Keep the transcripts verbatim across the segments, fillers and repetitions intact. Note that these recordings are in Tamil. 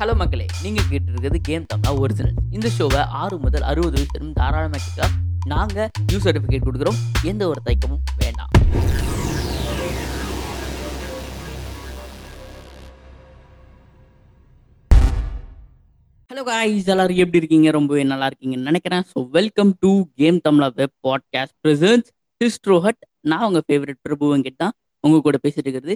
ஹலோ மக்களே, நீங்கள் கேட்டு இருக்கிறது கேம் தமிழா ஒரிஜினல். இந்த ஷோவை ஆறு முதல் அறுபது வயசு தாராளமாக நாங்கள் நியூ சர்டிஃபிகேட் கொடுக்குறோம். எந்த ஒரு தயக்கமும் வேண்டாம். ஹலோ காய்ஸ், எல்லாரும் எப்படி இருக்கீங்க? ரொம்பவே நல்லா இருக்கீங்கன்னு நினைக்கிறேன். So welcome to game Tamizha web podcast presents ஹிஸ்ட்ரோ hut. நான் உங்கள் ஃபேவரட் பிரபு வெங்கட் தான் உங்கள் கூட பேசிட்டு இருக்கிறது.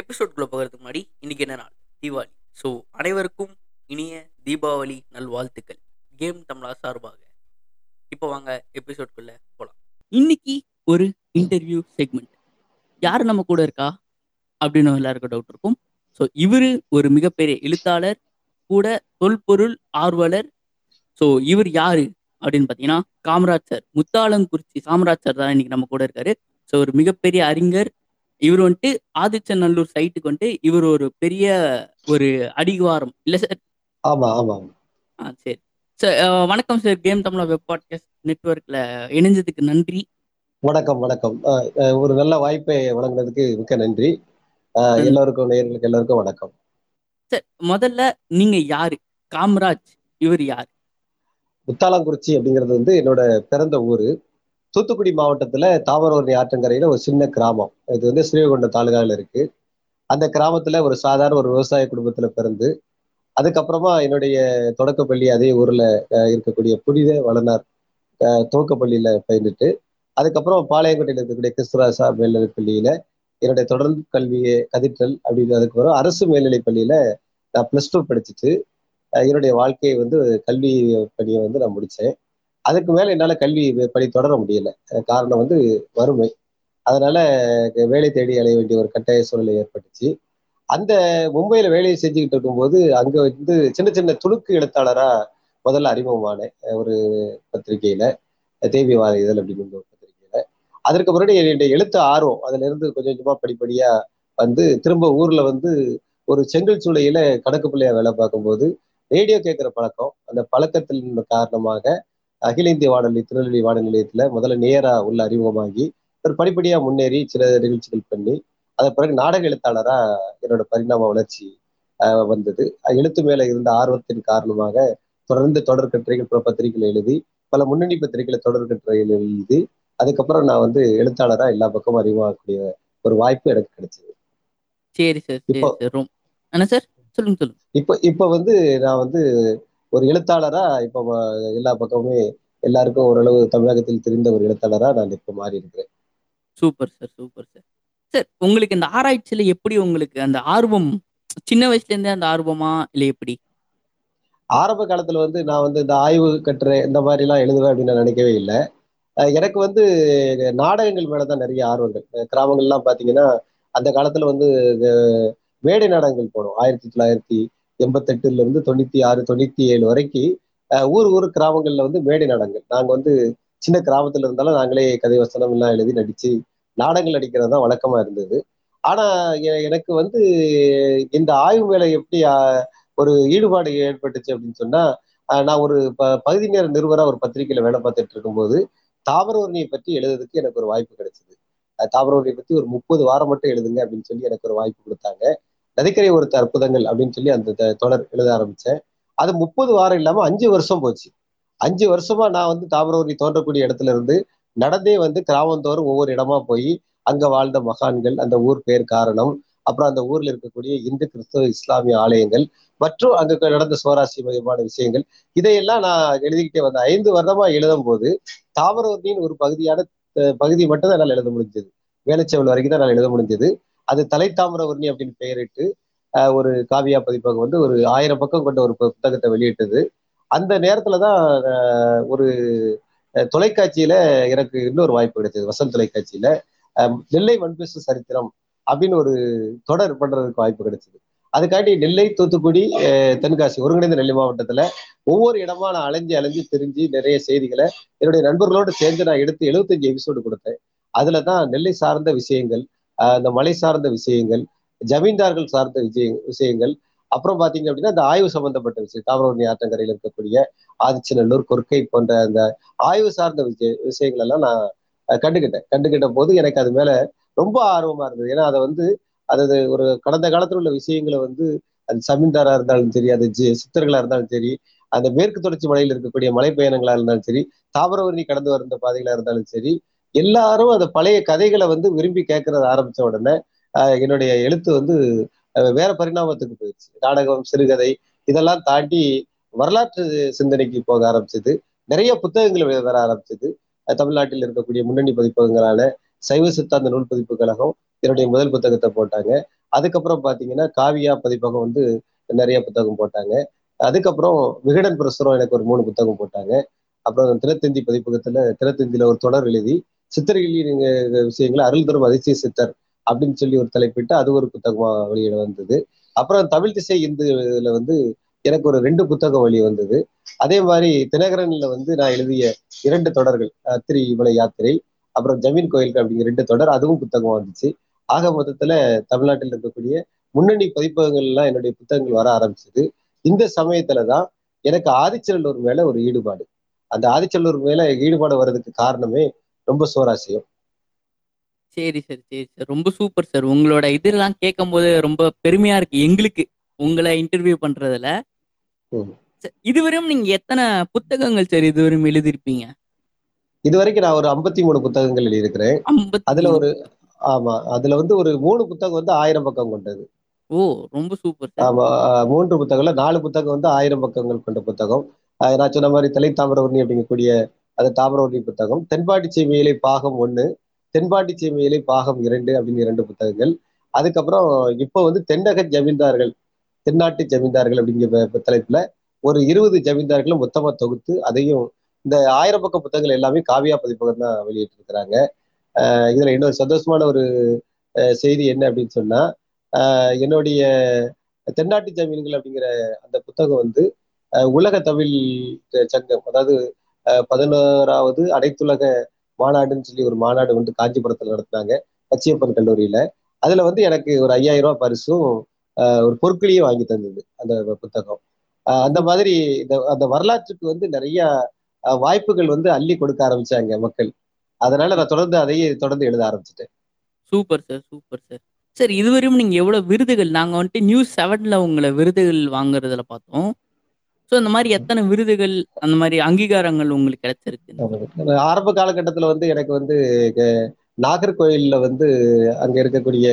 எபிசோட்குள்ளே போகிறதுக்கு முன்னாடி, இன்றைக்கி என்ன நாள்? தீபாவளி. ஸோ அனைவருக்கும் இனிய தீபாவளி நல்வாழ்த்துக்கள் கேம் தமிழா சார்பாக. இப்போ வாங்க எபிசோட்குள்ளே போகலாம். இன்றைக்கி ஒரு இன்டர்வியூ செக்மெண்ட். யார் நம்ம கூட இருக்கா அப்படின்னு எல்லாருக்கும் டவுட் இருக்கும். ஸோ இவர் ஒரு மிகப்பெரிய எழுத்தாளர் கூட, தொல்பொருள் ஆர்வலர். ஸோ இவர் யாரு அப்படின்னு பார்த்தீங்கன்னா காமராஜ் சார், முத்தாளங்குறிச்சி காமராஜ் சார் தான் இன்னைக்கு நம்ம கூட இருக்காரு. ஸோ ஒரு மிகப்பெரிய அறிஞர் இவர். வந்துட்டு ஆதிச்சநல்லூர் சைட்டுக்கு வந்துட்டு இவர் ஒரு பெரிய ஒரு அடிவாரம் இல்லை சார்? ஆமா ஆமா ஆ சரி சார். வணக்கம் sir, game Tamizha web podcast நெட்வொர்க்ல இணைஞ்சதுக்கு நன்றி. வணக்கம் வணக்கம். ஒரு நல்ல வாய்ப்பை வழங்கினதுக்கு மிக்க நன்றி. எல்லாருக்கும், நேயர்களுக்கு எல்லாருக்கும் வணக்கம். சார், முதல்ல நீங்க யாரு? காமராஜ் இவர் யாரு? முத்தாளங்குறிச்சி அப்படிங்கிறது வந்து என்னோட பிறந்த ஊரு. தூத்துக்குடி மாவட்டத்துல தாமரவர்ணி ஆற்றங்கரையில ஒரு சின்ன கிராமம். இது வந்து ஸ்ரீவைகுண்டம் தாலுகாவில் இருக்கு. அந்த கிராமத்துல ஒரு சாதாரண ஒரு விவசாய குடும்பத்துல பிறந்து, அதுக்கப்புறமா என்னுடைய தொடக்கப்பள்ளி அதே ஊர்ல இருக்கக்கூடிய புனித வளனார் துவக்கப்பள்ளியில பயின்றுட்டு, அதுக்கப்புறம் பாளையங்கோட்டையில் இருக்கக்கூடிய கிறிஸ்துராசா மேல்நிலைப் பள்ளியில என்னுடைய தொடர் கல்வியை கதிற்றல் அப்படின்னு, அதுக்கப்புறம் அரசு மேல்நிலைப் பள்ளியில நான் பிளஸ் டூ படிச்சுட்டு என்னுடைய வாழ்க்கையை வந்து கல்வி பணியை வந்து நான் முடித்தேன். அதுக்கு மேலே என்னால் கல்வி பணி தொடர முடியலை. காரணம் வந்து வறுமை. அதனால வேலை தேடி அலைய வேண்டிய ஒரு கட்டாய சூழ்நிலை ஏற்பட்டுச்சு. அந்த மும்பையில் வேலையை செஞ்சுக்கிட்டு இருக்கும்போது அங்கே வந்து சின்ன சின்ன துணுக்கு எழுத்தாளராக முதல்ல அறிமுகமானேன். ஒரு பத்திரிகையில் தேவி வார இதழ் அப்படின்னு, அதற்கு பிறகு என்னுடைய எழுத்து ஆர்வம் அதுல இருந்து கொஞ்சம் கொஞ்சமா படிப்படியா வந்து திரும்ப ஊர்ல வந்து ஒரு செங்கல் சூளையில கணக்கு பிள்ளையா வேலை பார்க்கும்போது ரேடியோ கேட்கிற பழக்கம். அந்த பழக்கத்தின் காரணமாக அகில இந்திய வானொலி திருநெல்வேலி வானொலி நிலையத்துல முதல்ல நேரா உள்ள அறிமுகமாகி படிப்படியா முன்னேறி சில நிகழ்ச்சிகள் பண்ணி, அதன் பிறகு நாடக எழுத்தாளரா என்னோட பரிணாம வளர்ச்சி அஹ் வந்தது. எழுத்து மேல இருந்த ஆர்வத்தின் காரணமாக தொடர்ந்து தொடர் கட்டுரைகள், புற பத்திரிகைகளை எழுதி பல முன்னணி பத்திரிகைகளை தொடர் கட்டுரைகள் எழுதி, அதுக்கப்புறம் நான் வந்து எழுத்தாளராக எல்லா பக்கமும் அறிமுகமாகக்கூடிய ஒரு வாய்ப்பு எனக்கு கிடைச்சது. சரி சார். இப்போ சார் சொல்லுங்க சொல்லுங்க. இப்போ இப்போ வந்து நான் வந்து ஒரு எழுத்தாளராக இப்போ எல்லா பக்கமுமே எல்லாருக்கும் ஓரளவு தமிழகத்தில் தெரிந்த ஒரு எழுத்தாளராக நான் இப்போ மாறி இருக்கிறேன். Super sir, super sir. Sir, உங்களுக்கு இந்த ஆராய்ச்சியில எப்படி உங்களுக்கு அந்த ஆர்வம்? சின்ன வயசுலேருந்தே அந்த ஆர்வமா இல்லை எப்படி? ஆரம்ப காலத்தில் வந்து நான் வந்து இந்த ஆய்வு கட்டுரை இந்த மாதிரிலாம் எழுதுவேன் அப்படின்னு நான் நினைக்கவே இல்லை. எனக்கு வந்து நாடகங்கள் மேலதான் நிறைய ஆர்வங்கள். கிராமங்கள்லாம் பார்த்தீங்கன்னா அந்த காலத்துல வந்து மேடை நாடகங்கள் போனோம். ஆயிரத்தி தொள்ளாயிரத்தி எண்பத்தெட்டுல இருந்து தொண்ணூத்தி ஆறு தொண்ணூத்தி ஏழு வரைக்கும் ஊர் ஊர் கிராமங்கள்ல வந்து மேடை நாடகங்கள். நாங்கள் வந்து சின்ன கிராமத்துல இருந்தாலும் நாங்களே கதை வசனம் எல்லாம் எழுதி நடிச்சு நாடகங்கள் நடிக்கிறது தான் வழக்கமா இருந்தது. ஆனா எனக்கு வந்து இந்த ஆய்வு மேல எப்படி ஒரு ஈடுபாடு ஏற்பட்டுச்சு அப்படின்னு சொன்னா, நான் ஒரு ப பகுதி நேர நிருபராக ஒரு பத்திரிகையில வேலை பார்த்துட்டு இருக்கும்போது தாமரவர்ணியை பற்றி எழுதுறதுக்கு எனக்கு ஒரு வாய்ப்பு கிடைச்சது. தாமரவர்ணியை பற்றி ஒரு முப்பது வாரம் மட்டும் எழுதுங்க அப்படின்னு சொல்லி எனக்கு ஒரு வாய்ப்பு கொடுத்தாங்க. நதிக்கரை ஒரு அற்புதங்கள் அப்படின்னு சொல்லி அந்த தொடர் எழுத ஆரம்பித்தேன். அது முப்பது வாரம் இல்லாமல் அஞ்சு வருஷம் போச்சு. அஞ்சு வருஷமா நான் வந்து தாமரவர்ணி தோன்றக்கூடிய இடத்துல இருந்து நடந்தே வந்து கிராமந்தோறும் ஒவ்வொரு இடமா போய் அங்கே வாழ்ந்த மகான்கள், அந்த ஊர் பேர் காரணம், அப்புறம் அந்த ஊரில் இருக்கக்கூடிய இந்து, கிறிஸ்தவ, இஸ்லாமிய ஆலயங்கள் மற்றும் அங்கே நடந்த சுவாரஸ்யமயமான விஷயங்கள், இதையெல்லாம் நான் எழுதிக்கிட்டே வந்தேன். ஐந்து வருடமா எழுதும் போது தாமரவர்ணியின் ஒரு பகுதியான பகுதி மட்டும் தான் என்னால் எழுத முடிஞ்சது. வேலைச்செவல் வரைக்கும் தான் நான் எழுத முடிஞ்சது. அது தலை தாமரவர்ணி அப்படின்னு பெயரிட்டு ஒரு காவியா பதிப்பகம் வந்து ஒரு ஆயிரம் பக்கம் கொண்ட ஒரு புத்தகத்தை வெளியிட்டது. அந்த நேரத்துல தான் ஒரு தொலைக்காட்சியில எனக்கு இன்னொரு வாய்ப்பு கிடைச்சது. வசந்த் தொலைக்காட்சியில நெல்லை மண்பேசு சரித்திரம் அப்படின்னு ஒரு தொடர் பண்றதுக்கு வாய்ப்பு கிடைச்சது. அதுக்காண்டி நெல்லை, தூத்துக்குடி, தென்காசி ஒருங்கிணைந்த நெல்லை மாவட்டத்துல ஒவ்வொரு இடமா நான் அலைஞ்சி அலைஞ்சி தெரிஞ்சு நிறைய செய்திகளை என்னுடைய நண்பர்களோடு சேர்ந்து நான் எடுத்து எழுபத்தஞ்சு எபிசோடு கொடுத்தேன். அதுலதான் நெல்லை சார்ந்த விஷயங்கள், அந்த மலை சார்ந்த விஷயங்கள், ஜமீன்தார்கள் சார்ந்த விஷய விஷயங்கள் அப்புறம் பாத்தீங்க அப்படின்னா அந்த ஆய்வு சம்பந்தப்பட்ட விஷயம், தாமரவர்ணி ஆற்றங்கரையில் இருக்கக்கூடிய ஆதிச்சநல்லூர், கொற்கை போன்ற அந்த ஆய்வு சார்ந்த விஷய விஷயங்கள் எல்லாம் நான் கண்டுகிட்டேன் கண்டுகிட்ட போது எனக்கு அது மேல ரொம்ப ஆர்வமா இருந்தது. ஏன்னா அதை வந்து அது ஒரு கடந்த காலத்துல உள்ள விஷயங்களை வந்து அது சமீந்தாரா இருந்தாலும் சரி, அது சித்தர்களா இருந்தாலும் சரி, அந்த மேற்கு தொடர்ச்சி மலையில் இருக்கக்கூடிய மலை பயணங்களா இருந்தாலும் சரி, தாமிரவரணி கடந்து வந்த பாதைகளா இருந்தாலும் சரி, எல்லாரும் அந்த பழைய கதைகளை வந்து விரும்பி கேட்கறது ஆரம்பிச்ச உடனே என்னுடைய எழுத்து வந்து வேற பரிணாமத்துக்கு போயிடுச்சு. நாடகம், சிறுகதை இதெல்லாம் தாண்டி வரலாற்று சிந்தனைக்கு போக ஆரம்பிச்சது. நிறைய புத்தகங்கள் வர ஆரம்பிச்சது. தமிழ்நாட்டில் இருக்கக்கூடிய முன்னணி பதிப்பகங்களான சைவ சித்தாந்த நூல் பதிப்பு கழகம் என்னுடைய முதல் புத்தகத்தை போட்டாங்க. அதுக்கப்புறம் பார்த்தீங்கன்னா காவியா பதிப்பகம் வந்து நிறைய புத்தகம் போட்டாங்க. அதுக்கப்புறம் விகடன் பிரசுரம் எனக்கு ஒரு மூணு புத்தகம் போட்டாங்க. அப்புறம் திறத்தந்தி பதிப்பகத்துல திறத்தந்தியில ஒரு தொடர் எழுதி சித்தர்களின் விஷயங்களை அருள் தரும் அதிசய சித்தர் அப்படின்னு சொல்லி ஒரு தலைப்பிட்டு அது ஒரு புத்தகமா வெளியிட வந்தது. அப்புறம் தமிழ் திசை இந்துல வந்து எனக்கு ஒரு ரெண்டு புத்தகம் வெளியே வந்தது. அதே மாதிரி தினகரன்ல வந்து நான் எழுதிய இரண்டு தொடர்கள் திருமலை யாத்திரை, அப்புறம் ஜமீன் கோயிலுக்கு அப்படிங்கிற ரெண்டு தொடர் அதுவும் புத்தகம் வந்துச்சு. ஆக மொத்தத்துல தமிழ்நாட்டில் இருக்கக்கூடிய முன்னணி பதிப்பகங்கள்லாம் என்னுடைய புத்தகங்கள் வர ஆரம்பிச்சது. இந்த சமயத்துலதான் எனக்கு ஆதிச்சநல்லூர் மேல ஒரு ஈடுபாடு. அந்த ஆதிச்சநல்லூர் மேல ஈடுபாடு வர்றதுக்கு காரணமே ரொம்ப சுவாரஸ்யம். சரி சார், சரி சார், ரொம்ப சூப்பர் சார். உங்களோட இதெல்லாம் கேட்கும் போது ரொம்ப பெருமையா இருக்கு எங்களுக்கு உங்களை இன்டர்வியூ பண்றதுல. இதுவரையும் நீங்க எத்தனை புத்தகங்கள் சார் இதுவரையும் எழுதிருப்பீங்க? இது வரைக்கும் நான் ஒரு ஐம்பத்தி மூணு புத்தகங்கள் எழுதியிருக்கிறேன். அதுல ஒரு ஆமா அதுல வந்து ஒரு மூணு புத்தகம் வந்து ஆயிரம் பக்கம் கொண்டது. ஓ, ரொம்ப சூப்பர். ஆமா, மூன்று புத்தகம்ல நாலு புத்தகம் வந்து ஆயிரம் பக்கங்கள் கொண்ட புத்தகம். நான் சொன்ன மாதிரி தலை தாமிரவர்ணி அப்படிங்கக்கூடிய அது தாமிரவர்ணி புத்தகம், தென்பாட்டி சீமையிலே பாகம் ஒன்று, தென்பாட்டி சீமையிலே பாகம் இரண்டு அப்படின்னு இரண்டு புத்தகங்கள். அதுக்கப்புறம் இப்போ வந்து தென்னக ஜமீன்தார்கள், தென்னாட்டு ஜமீன்தார்கள் அப்படிங்கிற தலைப்புல ஒரு இருபது ஜமீன்தார்களும் மொத்தமா தொகுத்து அதையும் இந்த ஆயிரம் பக்க புத்தகங்கள் எல்லாமே காவியா பதிப்பகம் தான் வெளியிட்டு இருக்கிறாங்க. ஆஹ் இதுல இன்னொரு சந்தோஷமான ஒரு செய்தி என்ன அப்படின்னு சொன்னா, ஆஹ் என்னுடைய தென்னாட்டு ஜமீன்கள் அப்படிங்கிற அந்த புத்தகம் வந்து உலக தமிழ் சங்கம், அதாவது பதினோராவது அனைத்துலக மாநாடுன்னு சொல்லி ஒரு மாநாடு வந்து காஞ்சிபுரத்துல நடத்தினாங்க கச்சியப்பன் கல்லூரியில. அதுல வந்து எனக்கு ஒரு ஐயாயிரம் ரூபாய் பரிசும் ஒரு பொருட்களையும் வாங்கி தந்தது அந்த புத்தகம். அந்த மாதிரி இந்த அந்த வரலாற்றுக்கு வந்து நிறைய வாய்ப்புகள் வந்து அள்ளி கொடுக்க ஆரம்பிச்சாங்க மக்கள். அதனால நான் தொடர்ந்து அதையே தொடர்ந்து எழுத ஆரம்பிச்சிட்டேன். Super sir, super sir. Sir, இதுவரையும் நீங்க எவ்வளவு விருதுகள், நாங்க வந்துட்டு நியூஸ் செவன்ல உங்களை விருதுகள் வாங்குறதுல பார்த்தோம். ஸோ இந்த மாதிரி எத்தனை விருதுகள், அந்த மாதிரி அங்கீகாரங்கள் உங்களுக்கு கிடைச்சிருக்கு? ஆரம்ப காலகட்டத்தில் வந்து எனக்கு வந்து நாகர்கோயிலில் வந்து அங்கே இருக்கக்கூடிய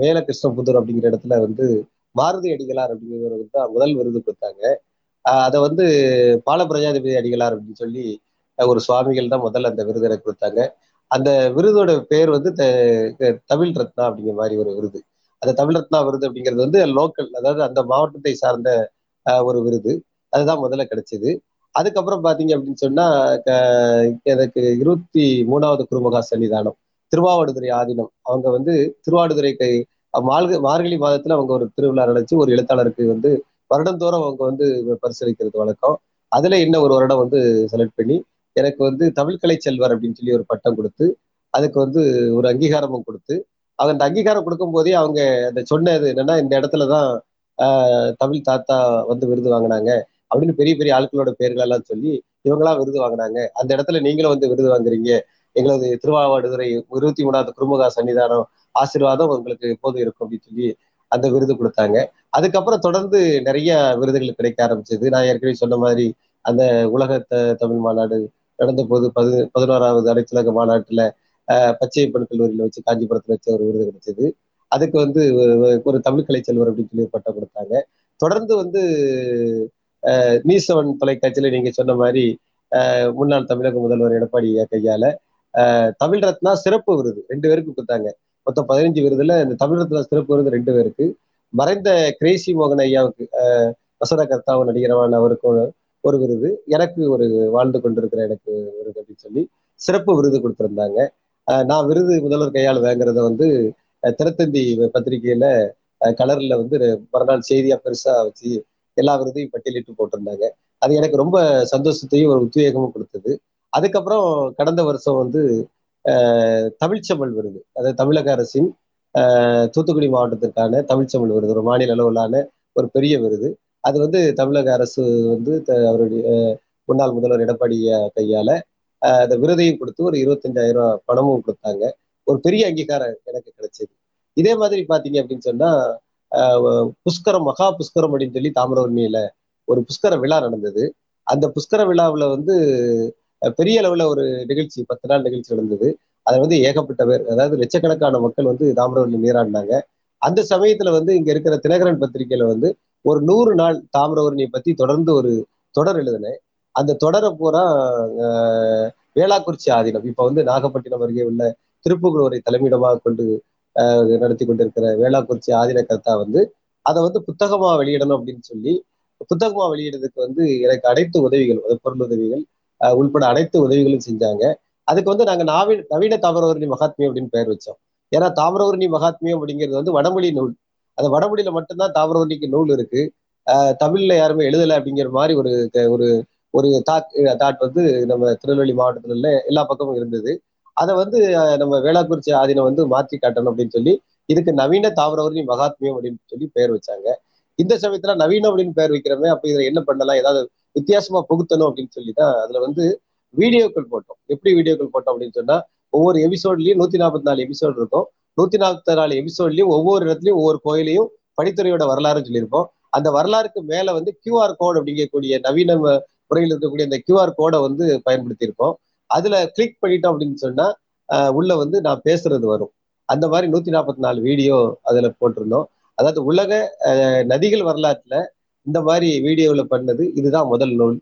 மேல கிருஷ்ணபுதூர் அப்படிங்கிற இடத்துல வந்து பாரதி அடிகளார் அப்படிங்கிறவருக்கு தான் முதல் விருது கொடுத்தாங்க. அதை வந்து பாலபிரஜாதிபதி அடிகளார் அப்படின்னு சொல்லி ஒரு சுவாமிகள் தான் முதல்ல அந்த விருது எனக்கு கொடுத்தாங்க. அந்த விருதோட பேர் வந்து தமிழ் ரத்னா அப்படிங்கிற மாதிரி ஒரு விருது. அந்த தமிழ் ரத்னா விருது அப்படிங்கிறது வந்து லோக்கல், அதாவது அந்த மாவட்டத்தை சார்ந்த ஒரு விருது. அதுதான் முதல்ல கிடைச்சது. அதுக்கப்புறம் பார்த்தீங்க அப்படின்னு சொன்னா எனக்கு இருபத்தி மூணாவது குருமகா சன்னிதானம் திருவாவடுதுறை ஆதீனம் அவங்க வந்து திருவாவடுதுறை கை மார்க மார்கழி மாதத்துல அவங்க ஒரு திருவிழா நடத்தி ஒரு எழுத்தாளருக்கு வந்து வருடந்தோறும் அவங்க வந்து பரிசளிக்கிறது வழக்கம். அதுல இன்னும் ஒரு வருடம் வந்து செலக்ட் பண்ணி எனக்கு வந்து தமிழ்கலை செல்வர் அப்படின்னு சொல்லி ஒரு பட்டம் கொடுத்து அதுக்கு வந்து ஒரு அங்கீகாரமும் கொடுத்து அவங்க அந்த அங்கீகாரம் கொடுக்கும் போதே அவங்க அந்த சொன்னது என்னன்னா, இந்த இடத்துலதான் தமிழ் தாத்தா வந்து விருது வாங்கினாங்க அப்படின்னு பெரிய பெரிய ஆட்களோட பேர்களெல்லாம் சொல்லி இவங்களா விருது வாங்கினாங்க, அந்த இடத்துல நீங்களும் வந்து விருது வாங்குறீங்க, எங்களது திருவாவடுதுறை இருபத்தி மூணாவது குருமுகா சன்னிதானம் ஆசீர்வாதம் உங்களுக்கு எப்போதும் இருக்கும் அப்படின்னு சொல்லி அந்த விருது கொடுத்தாங்க. அதுக்கப்புறம் தொடர்ந்து நிறைய விருதுகள் கிடைக்க ஆரம்பிச்சது. நான் ஏற்கனவே சொன்ன மாதிரி அந்த உலக தமிழ் மாநாடு நடந்த போது பதி பதினோராவது அனைத்துலக மாநாட்டுல அஹ் பச்சையப்பன் கல்லூரியில வச்சு காஞ்சிபுரத்துல வச்சு ஒரு விருது கிடைச்சது. அதுக்கு வந்து ஒரு தமிழ்கலை செல்வர் அப்படின்னு சொல்லி பட்டம் கொடுத்தாங்க. தொடர்ந்து வந்து நீசவன் தொலைக்காட்சியில நீங்க சொன்ன மாதிரி முன்னாள் தமிழக முதல்வர் எடப்பாடி கையால தமிழ் ரத்னா சிறப்பு விருது ரெண்டு பேருக்கு கொடுத்தாங்க. மொத்தம் பதினஞ்சு விருதுல இந்த தமிழ் ரத்னா சிறப்பு விருது ரெண்டு பேருக்கு, மறைந்த கிரேசி மோகன் ஐயாவுக்கு வசன கர்த்தாவும் நடிகரமான அவருக்கும் ஒரு விருது, எனக்கு ஒரு வாழ்ந்து கொண்டிருக்கிற எனக்கு விருது அப்படின்னு சொல்லி சிறப்பு விருது கொடுத்துருந்தாங்க. நான் விருது முதல்வர் கையால் வாங்குறத வந்து திறத்தந்தி பத்திரிகையில கலர்ல வந்து மறுநாள் செய்தியா பெருசா வச்சு எல்லா விருதையும் பட்டியலிட்டு போட்டிருந்தாங்க. அது எனக்கு ரொம்ப சந்தோஷத்தையும் ஒரு உத்வேகமும் கொடுத்தது. அதுக்கப்புறம் கடந்த வருஷம் வந்து தமிழ்ச்செம்மல் விருது, அதாவது தமிழக அரசின் தூத்துக்குடி மாவட்டத்திற்கான தமிழ்ச்செம்மல் விருது, ஒரு மாநில அளவிலான ஒரு பெரிய விருது. அது வந்து தமிழக அரசு வந்து அவருடைய முன்னாள் முதல்வர் எடப்பாடி கையால அந்த விருதையும் கொடுத்து ஒரு இருபத்தஞ்சாயிரம் ரூபாய் பணமும் கொடுத்தாங்க. ஒரு பெரிய அங்கீகாரம் எனக்கு கிடைச்சது. இதே மாதிரி பார்த்தீங்க அப்படின்னு சொன்னா புஷ்கரம், மகா புஷ்கரம் அப்படின்னு சொல்லி தாமிரபரணியில ஒரு புஷ்கர விழா நடந்தது. அந்த புஷ்கர விழாவில் வந்து பெரிய அளவில் ஒரு நிகழ்ச்சி, பத்து நாள் நிகழ்ச்சி நடந்தது. அதை வந்து ஏகப்பட்ட பேர், அதாவது லட்சக்கணக்கான மக்கள் வந்து தாமிரபரணி நீராடினாங்க. அந்த சமயத்துல வந்து இங்க இருக்கிற தினகரன் பத்திரிகையில வந்து ஒரு நூறு நாள் தாமிரபரணியை பத்தி தொடர்ந்து ஒரு தொடர் எழுதினேன். அந்த தொடரை பூரா வேளாக்குறிச்சி ஆதீனம், இப்ப வந்து நாகப்பட்டினம் அருகே உள்ள திருப்புகலூரை தலைமையிடமாக கொண்டு அஹ் நடத்தி கொண்டிருக்கிற வேளாக்குறிச்சி ஆதீன கர்த்தா வந்து அதை வந்து புத்தகமா வெளியிடணும் அப்படின்னு சொல்லி புத்தகமா வெளியிடுறதுக்கு வந்து எனக்கு அனைத்து உதவிகள், பொருள் உதவிகள் அஹ் உள்பட அனைத்து உதவிகளும் செஞ்சாங்க. அதுக்கு வந்து நாங்க நவீன நவீன தாமிரபரணி மகாத்மியம் அப்படின்னு பெயர் வச்சோம். ஏன்னா தாமிரபரணி மகாத்மியம் அப்படிங்கிறது வந்து வடமொழி நூல். அந்த வடமொழியில மட்டும்தான் தாமிரபரணிக்கு நூல் இருக்கு. அஹ் தமிழ்ல யாருமே எழுதலை அப்படிங்கிற மாதிரி ஒரு ஒரு ஒரு தாட் தாட் வந்து நம்ம திருநெல்வேலி மாவட்டத்துல எல்லா பக்கமும் இருந்தது. அதை வந்து நம்ம வேளாக்குறிச்சி ஆதீனம் வந்து மாற்றி காட்டணும் அப்படின்னு சொல்லி இதுக்கு நவீன தாமிரபரணி மகாத்மியம் அப்படின்னு சொல்லி பெயர் வச்சாங்க. இந்த சமயத்துல நவீனம் அப்படின்னு பெயர் வைக்கிறோமே, அப்ப இதுல என்ன பண்ணலாம், ஏதாவது வித்தியாசமா புகுத்தணும் அப்படின்னு சொல்லி தான் அதுல வந்து வீடியோக்கள் போட்டோம். எப்படி வீடியோக்கள் போட்டோம் அப்படின்னு சொன்னா, ஒவ்வொரு எபிசோட்லயும் நூத்தி நாற்பத்தி நாலு எபிசோடு இருக்கும். நூத்தி நாற்பத்தி நாலு எபிசோட்லயும் ஒவ்வொரு இடத்துலயும் ஒவ்வொரு கோயிலையும் படித்துறையோட வரலாறு சொல்லியிருப்போம். அந்த வரலாறுக்கு மேல வந்து கியூஆர் கோடு அப்படிங்கக்கூடிய நவீன முறையில் இருக்கக்கூடிய அந்த கியூஆர் கோடை வந்து பயன்படுத்தியிருப்போம். அதுல கிளிக் பண்ணிட்டோம் அப்படின்னு சொன்னா உள்ள வந்து நான் பேசுறது வரும். அந்த மாதிரி நூத்தி நாற்பத்தி நாலு வீடியோ அதுல போட்டிருந்தோம். அதாவது உலக நதிகள் வரலாற்றுல இந்த மாதிரி வீடியோவில் பண்ணது இதுதான் முதல் நூல்.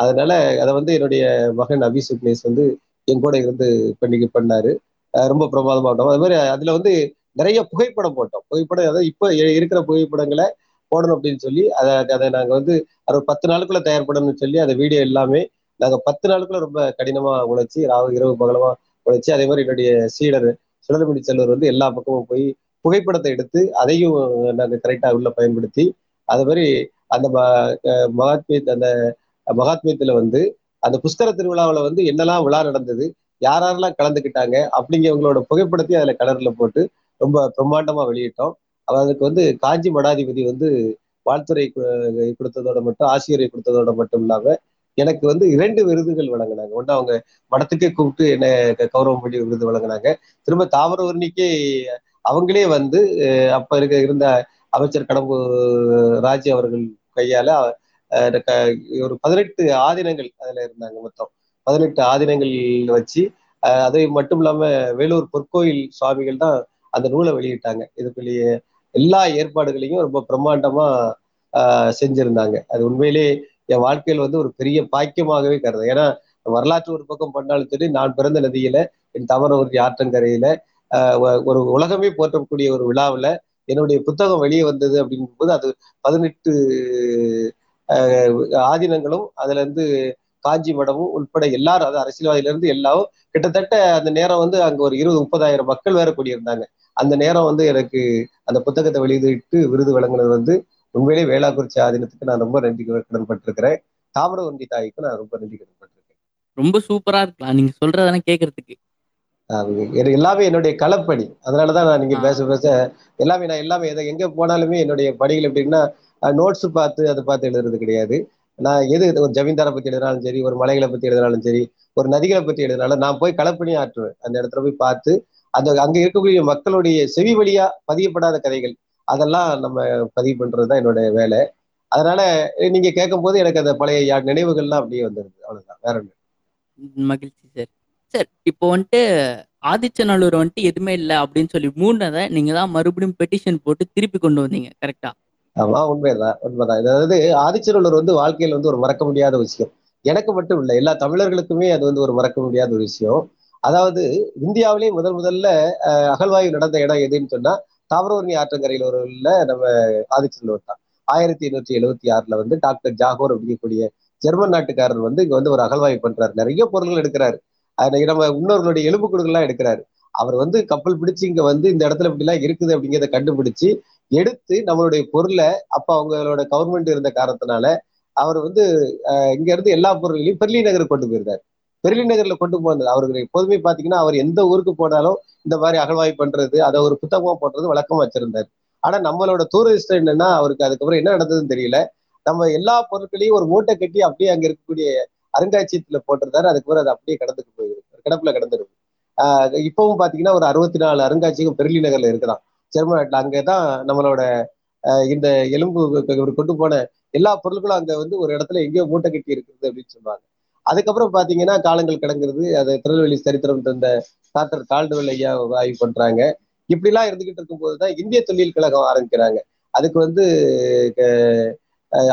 அதனால அதை வந்து என்னுடைய மகன் அபி சுக்னேஷ் வந்து என் கூட இருந்து பண்ணிக்க பண்ணாரு. ரொம்ப பிரமாதமாக போட்டோம். அது மாதிரி அதுல வந்து நிறைய புகைப்படம் போட்டோம். புகைப்படம் அதாவது இப்போ இருக்கிற புகைப்படங்களை போடணும் அப்படின்னு சொல்லி அதை அதை நாங்கள் வந்து அது பத்து நாளுக்குள்ள தயார் பண்ணணும்னு சொல்லி அந்த வீடியோ எல்லாமே நாங்கள் பத்து நாளுக்குள்ள ரொம்ப கடினமா உழைச்சி, ராவு இரவு பகலமா உழைச்சி, அதே மாதிரி என்னுடைய சீடர் சுடர்மணி செல்வர் வந்து எல்லா பக்கமும் போய் புகைப்படத்தை எடுத்து அதையும் நாங்கள் கரெக்டாக உள்ள பயன்படுத்தி அது மாதிரி அந்த மகாத்மிய அந்த மகாத்மியத்துல வந்து அந்த புஷ்கர திருவிழாவில் வந்து என்னெல்லாம் விழா நடந்தது, யார் யாரெல்லாம் கலந்துக்கிட்டாங்க அப்படிங்கிறவங்களோட புகைப்படத்தையும் அதில் கலர்ல போட்டு ரொம்ப பிரம்மாண்டமாக வெளியிட்டோம். அதுக்கு வந்து காஞ்சி மடாதிபதி வந்து வாழ்த்துறை கொடுத்ததோட மட்டும் ஆசிரியரை கொடுத்ததோட மட்டும் இல்லாமல் எனக்கு வந்து இரண்டு விருதுகள் வழங்கினாங்க. ஒன்று அவங்க மடத்துக்கே கூப்பிட்டு என்னை கௌரவம் பண்ணி விருது வழங்கினாங்க. திரும்ப தாமிரபரணிக்கே அவங்களே வந்து அப்போ இருக்க இருந்த அமைச்சர் கடம்பூர் ராஜ் அவர்கள் கையால் ஒரு பதினெட்டு ஆதீனங்கள் அதில் இருந்தாங்க. மொத்தம் பதினெட்டு ஆதீனங்கள் வச்சு அது மட்டும் இல்லாமல் வேலூர் பொற்கோயில் சுவாமிகள் தான் அந்த நூலை வெளியிட்டாங்க. இதுக்குள்ளேயே எல்லா ஏற்பாடுகளையும் ரொம்ப பிரம்மாண்டமாக செஞ்சுருந்தாங்க. அது உண்மையிலே என் வாழ்க்கையில் வந்து ஒரு பெரிய பாக்கியமாகவே கருது. ஏன்னா வரலாற்று ஒரு பக்கம் பண்ணாலும் சரி, நான் பிறந்த நதியில என் தாமிரபரணி ஆற்றங்கரையில ஒரு உலகமே போற்றக்கூடிய ஒரு விழாவில் என்னுடைய புத்தகம் வெளியே வந்தது அப்படிங்கும் போது அது பதினெட்டு ஆதீனங்களும் அதுல இருந்து காஞ்சி மடமும் உள்பட எல்லாரும், அது அரசியல்வாதியில இருந்து எல்லாரும் கிட்டத்தட்ட அந்த நேரம் வந்து அங்க ஒரு இருபது முப்பதாயிரம் மக்கள் வேற கூடியிருந்தாங்க. அந்த நேரம் வந்து எனக்கு அந்த புத்தகத்தை வெளியிட்டு விருது வழங்கினது வந்து உண்மையிலே வேளாக்குறிச்சி ஆதீனத்துக்கு நான் ரொம்ப நன்றி கடன்பட்டிருக்கிறேன். தாமிரபரணி தாய்க்கு நான் ரொம்ப நன்றி கடன்பட்டிருக்கேன். ரொம்ப சூப்பரா இருக்கலாம் நீங்க சொல்றதெல்லாம் கேட்கறதுக்கு. எல்லாமே என்னுடைய களப்பணி. அதனாலதான் நான் நீங்க பேச பேச எல்லாமே நான் எல்லாமே எதை எங்க போனாலுமே என்னுடைய பணிகள் எப்படின்னா நோட்ஸ் பார்த்து அதை பார்த்து எழுதுறது கிடையாது. நான் எது ஒரு ஜமீன்தாரை பத்தி எழுதினாலும் சரி, ஒரு மலைகளை பத்தி எழுதினாலும் சரி, ஒரு நதிகளை பத்தி எழுதினாலும் நான் போய் களப்பணி ஆற்றுவேன். அந்த இடத்துல போய் பார்த்து அந்த அங்க இருக்கக்கூடிய மக்களுடைய செவி வழியா பதியப்படாத கதைகள் அதெல்லாம் நம்ம பதிவு பண்றதுதான் என்னுடைய வேலை. அதனால நீங்க கேட்கும் போது எனக்கு அந்த பழைய நினைவுகள்லாம் அப்படியே வந்துருது. அவ்வளவுதான், வேற ஒண்ணு. மகிழ்ச்சி சார். சார் இப்போ வந்துட்டு ஆதிச்சநல்லூர் வந்துட்டு எதுவுமே இல்லை அப்படின்னு சொல்லி மூணதை நீங்க தான் மறுபடியும் பெட்டிஷன் போட்டு திருப்பி கொண்டு வந்தீங்க, கரெக்டா? ஆமா, உண்மைதான் உண்மைதான். அதாவது ஆதிச்சநல்லூர் வந்து வாழ்க்கையில வந்து ஒரு மறக்க முடியாத விஷயம். எனக்கு மட்டும் இல்லை, எல்லா தமிழர்களுக்குமே அது வந்து ஒரு மறக்க முடியாத ஒரு விஷயம். அதாவது இந்தியாவிலே முதல் முதல்ல அகழ்வாய்வு நடந்த இடம் எதுன்னு சொன்னா தாமிரபரணி ஆற்றங்கரையில் ஒரு நம்ம ஆதிச்சநல்லூர் தான். ஆயிரத்தி எண்ணூற்றி எழுவத்தி ஆறுல வந்து டாக்டர் ஜாகோர் அப்படிங்கக்கூடிய ஜெர்மன் நாட்டுக்காரர் வந்து இங்க வந்து ஒரு அகழ்வாய்வு பண்றாரு. நிறைய பொருள்கள் எடுக்கிறாரு. நம்ம இன்னொருடைய எலும்புக்கூடுகள்லாம் எடுக்கிறாரு. அவர் வந்து கப்பல் பிடிச்சு இங்க வந்து இந்த இடத்துல இப்படிலாம் இருக்குது அப்படிங்கிறத கண்டுபிடிச்சு எடுத்து நம்மளுடைய பொருளை, அப்ப அவங்களோட கவர்மெண்ட் இருந்த காரணத்தினால அவர் வந்து இங்க இருந்து எல்லா பொருள்களையும் பெர்லி நகருக்கு கொண்டு போயிருந்தார். பெர்லி நகர்ல கொண்டு போனது அவருக்கு எப்போதுமே பாத்தீங்கன்னா அவர் எந்த ஊருக்கு போனாலும் இந்த மாதிரி அகழ்வாய் பண்றது, அதை ஒரு புத்தகமா போடுறது வழக்கமா வச்சிருந்தார். ஆனா நம்மளோட டூரிஸ்ட் என்னன்னா அவருக்கு அதுக்கப்புறம் என்ன நடந்ததுன்னு தெரியல. நம்ம எல்லா பொருட்களையும் ஒரு மூட்டை கட்டி அப்படியே அங்க இருக்கக்கூடிய அருங்காட்சியத்துல போட்டிருந்தாரு. அதுக்கப்புறம் அது அப்படியே கடந்துட்டு போயிருக்கு, கிடப்புல கிடந்துருக்கு. ஆஹ் இப்பவும் பாத்தீங்கன்னா ஒரு அறுபத்தி நாலு அருங்காட்சியகம் பெர்லி நகர்ல இருக்குதான், ஜெர்மன் நாட்டுல. அங்கதான் நம்மளோட இந்த எலும்பு கொண்டு போன எல்லா பொருட்களும் அங்க வந்து ஒரு இடத்துல எங்கேயோ மூட்டை கட்டி இருக்குது அப்படின்னு சொல்லுவாங்க. அதுக்கப்புறம் பாத்தீங்கன்னா காலங்கள் கிடங்குறது. அதை திருநெல்வேலி சரித்திரம் தந்த டாக்டர் கால்டுவெல் ஐயா ஆய்வு பண்றாங்க. இப்படி எல்லாம் இருந்துகிட்டு இருக்கும் போதுதான் இந்திய தொழில் கழகம் ஆரம்பிக்கிறாங்க. அதுக்கு வந்து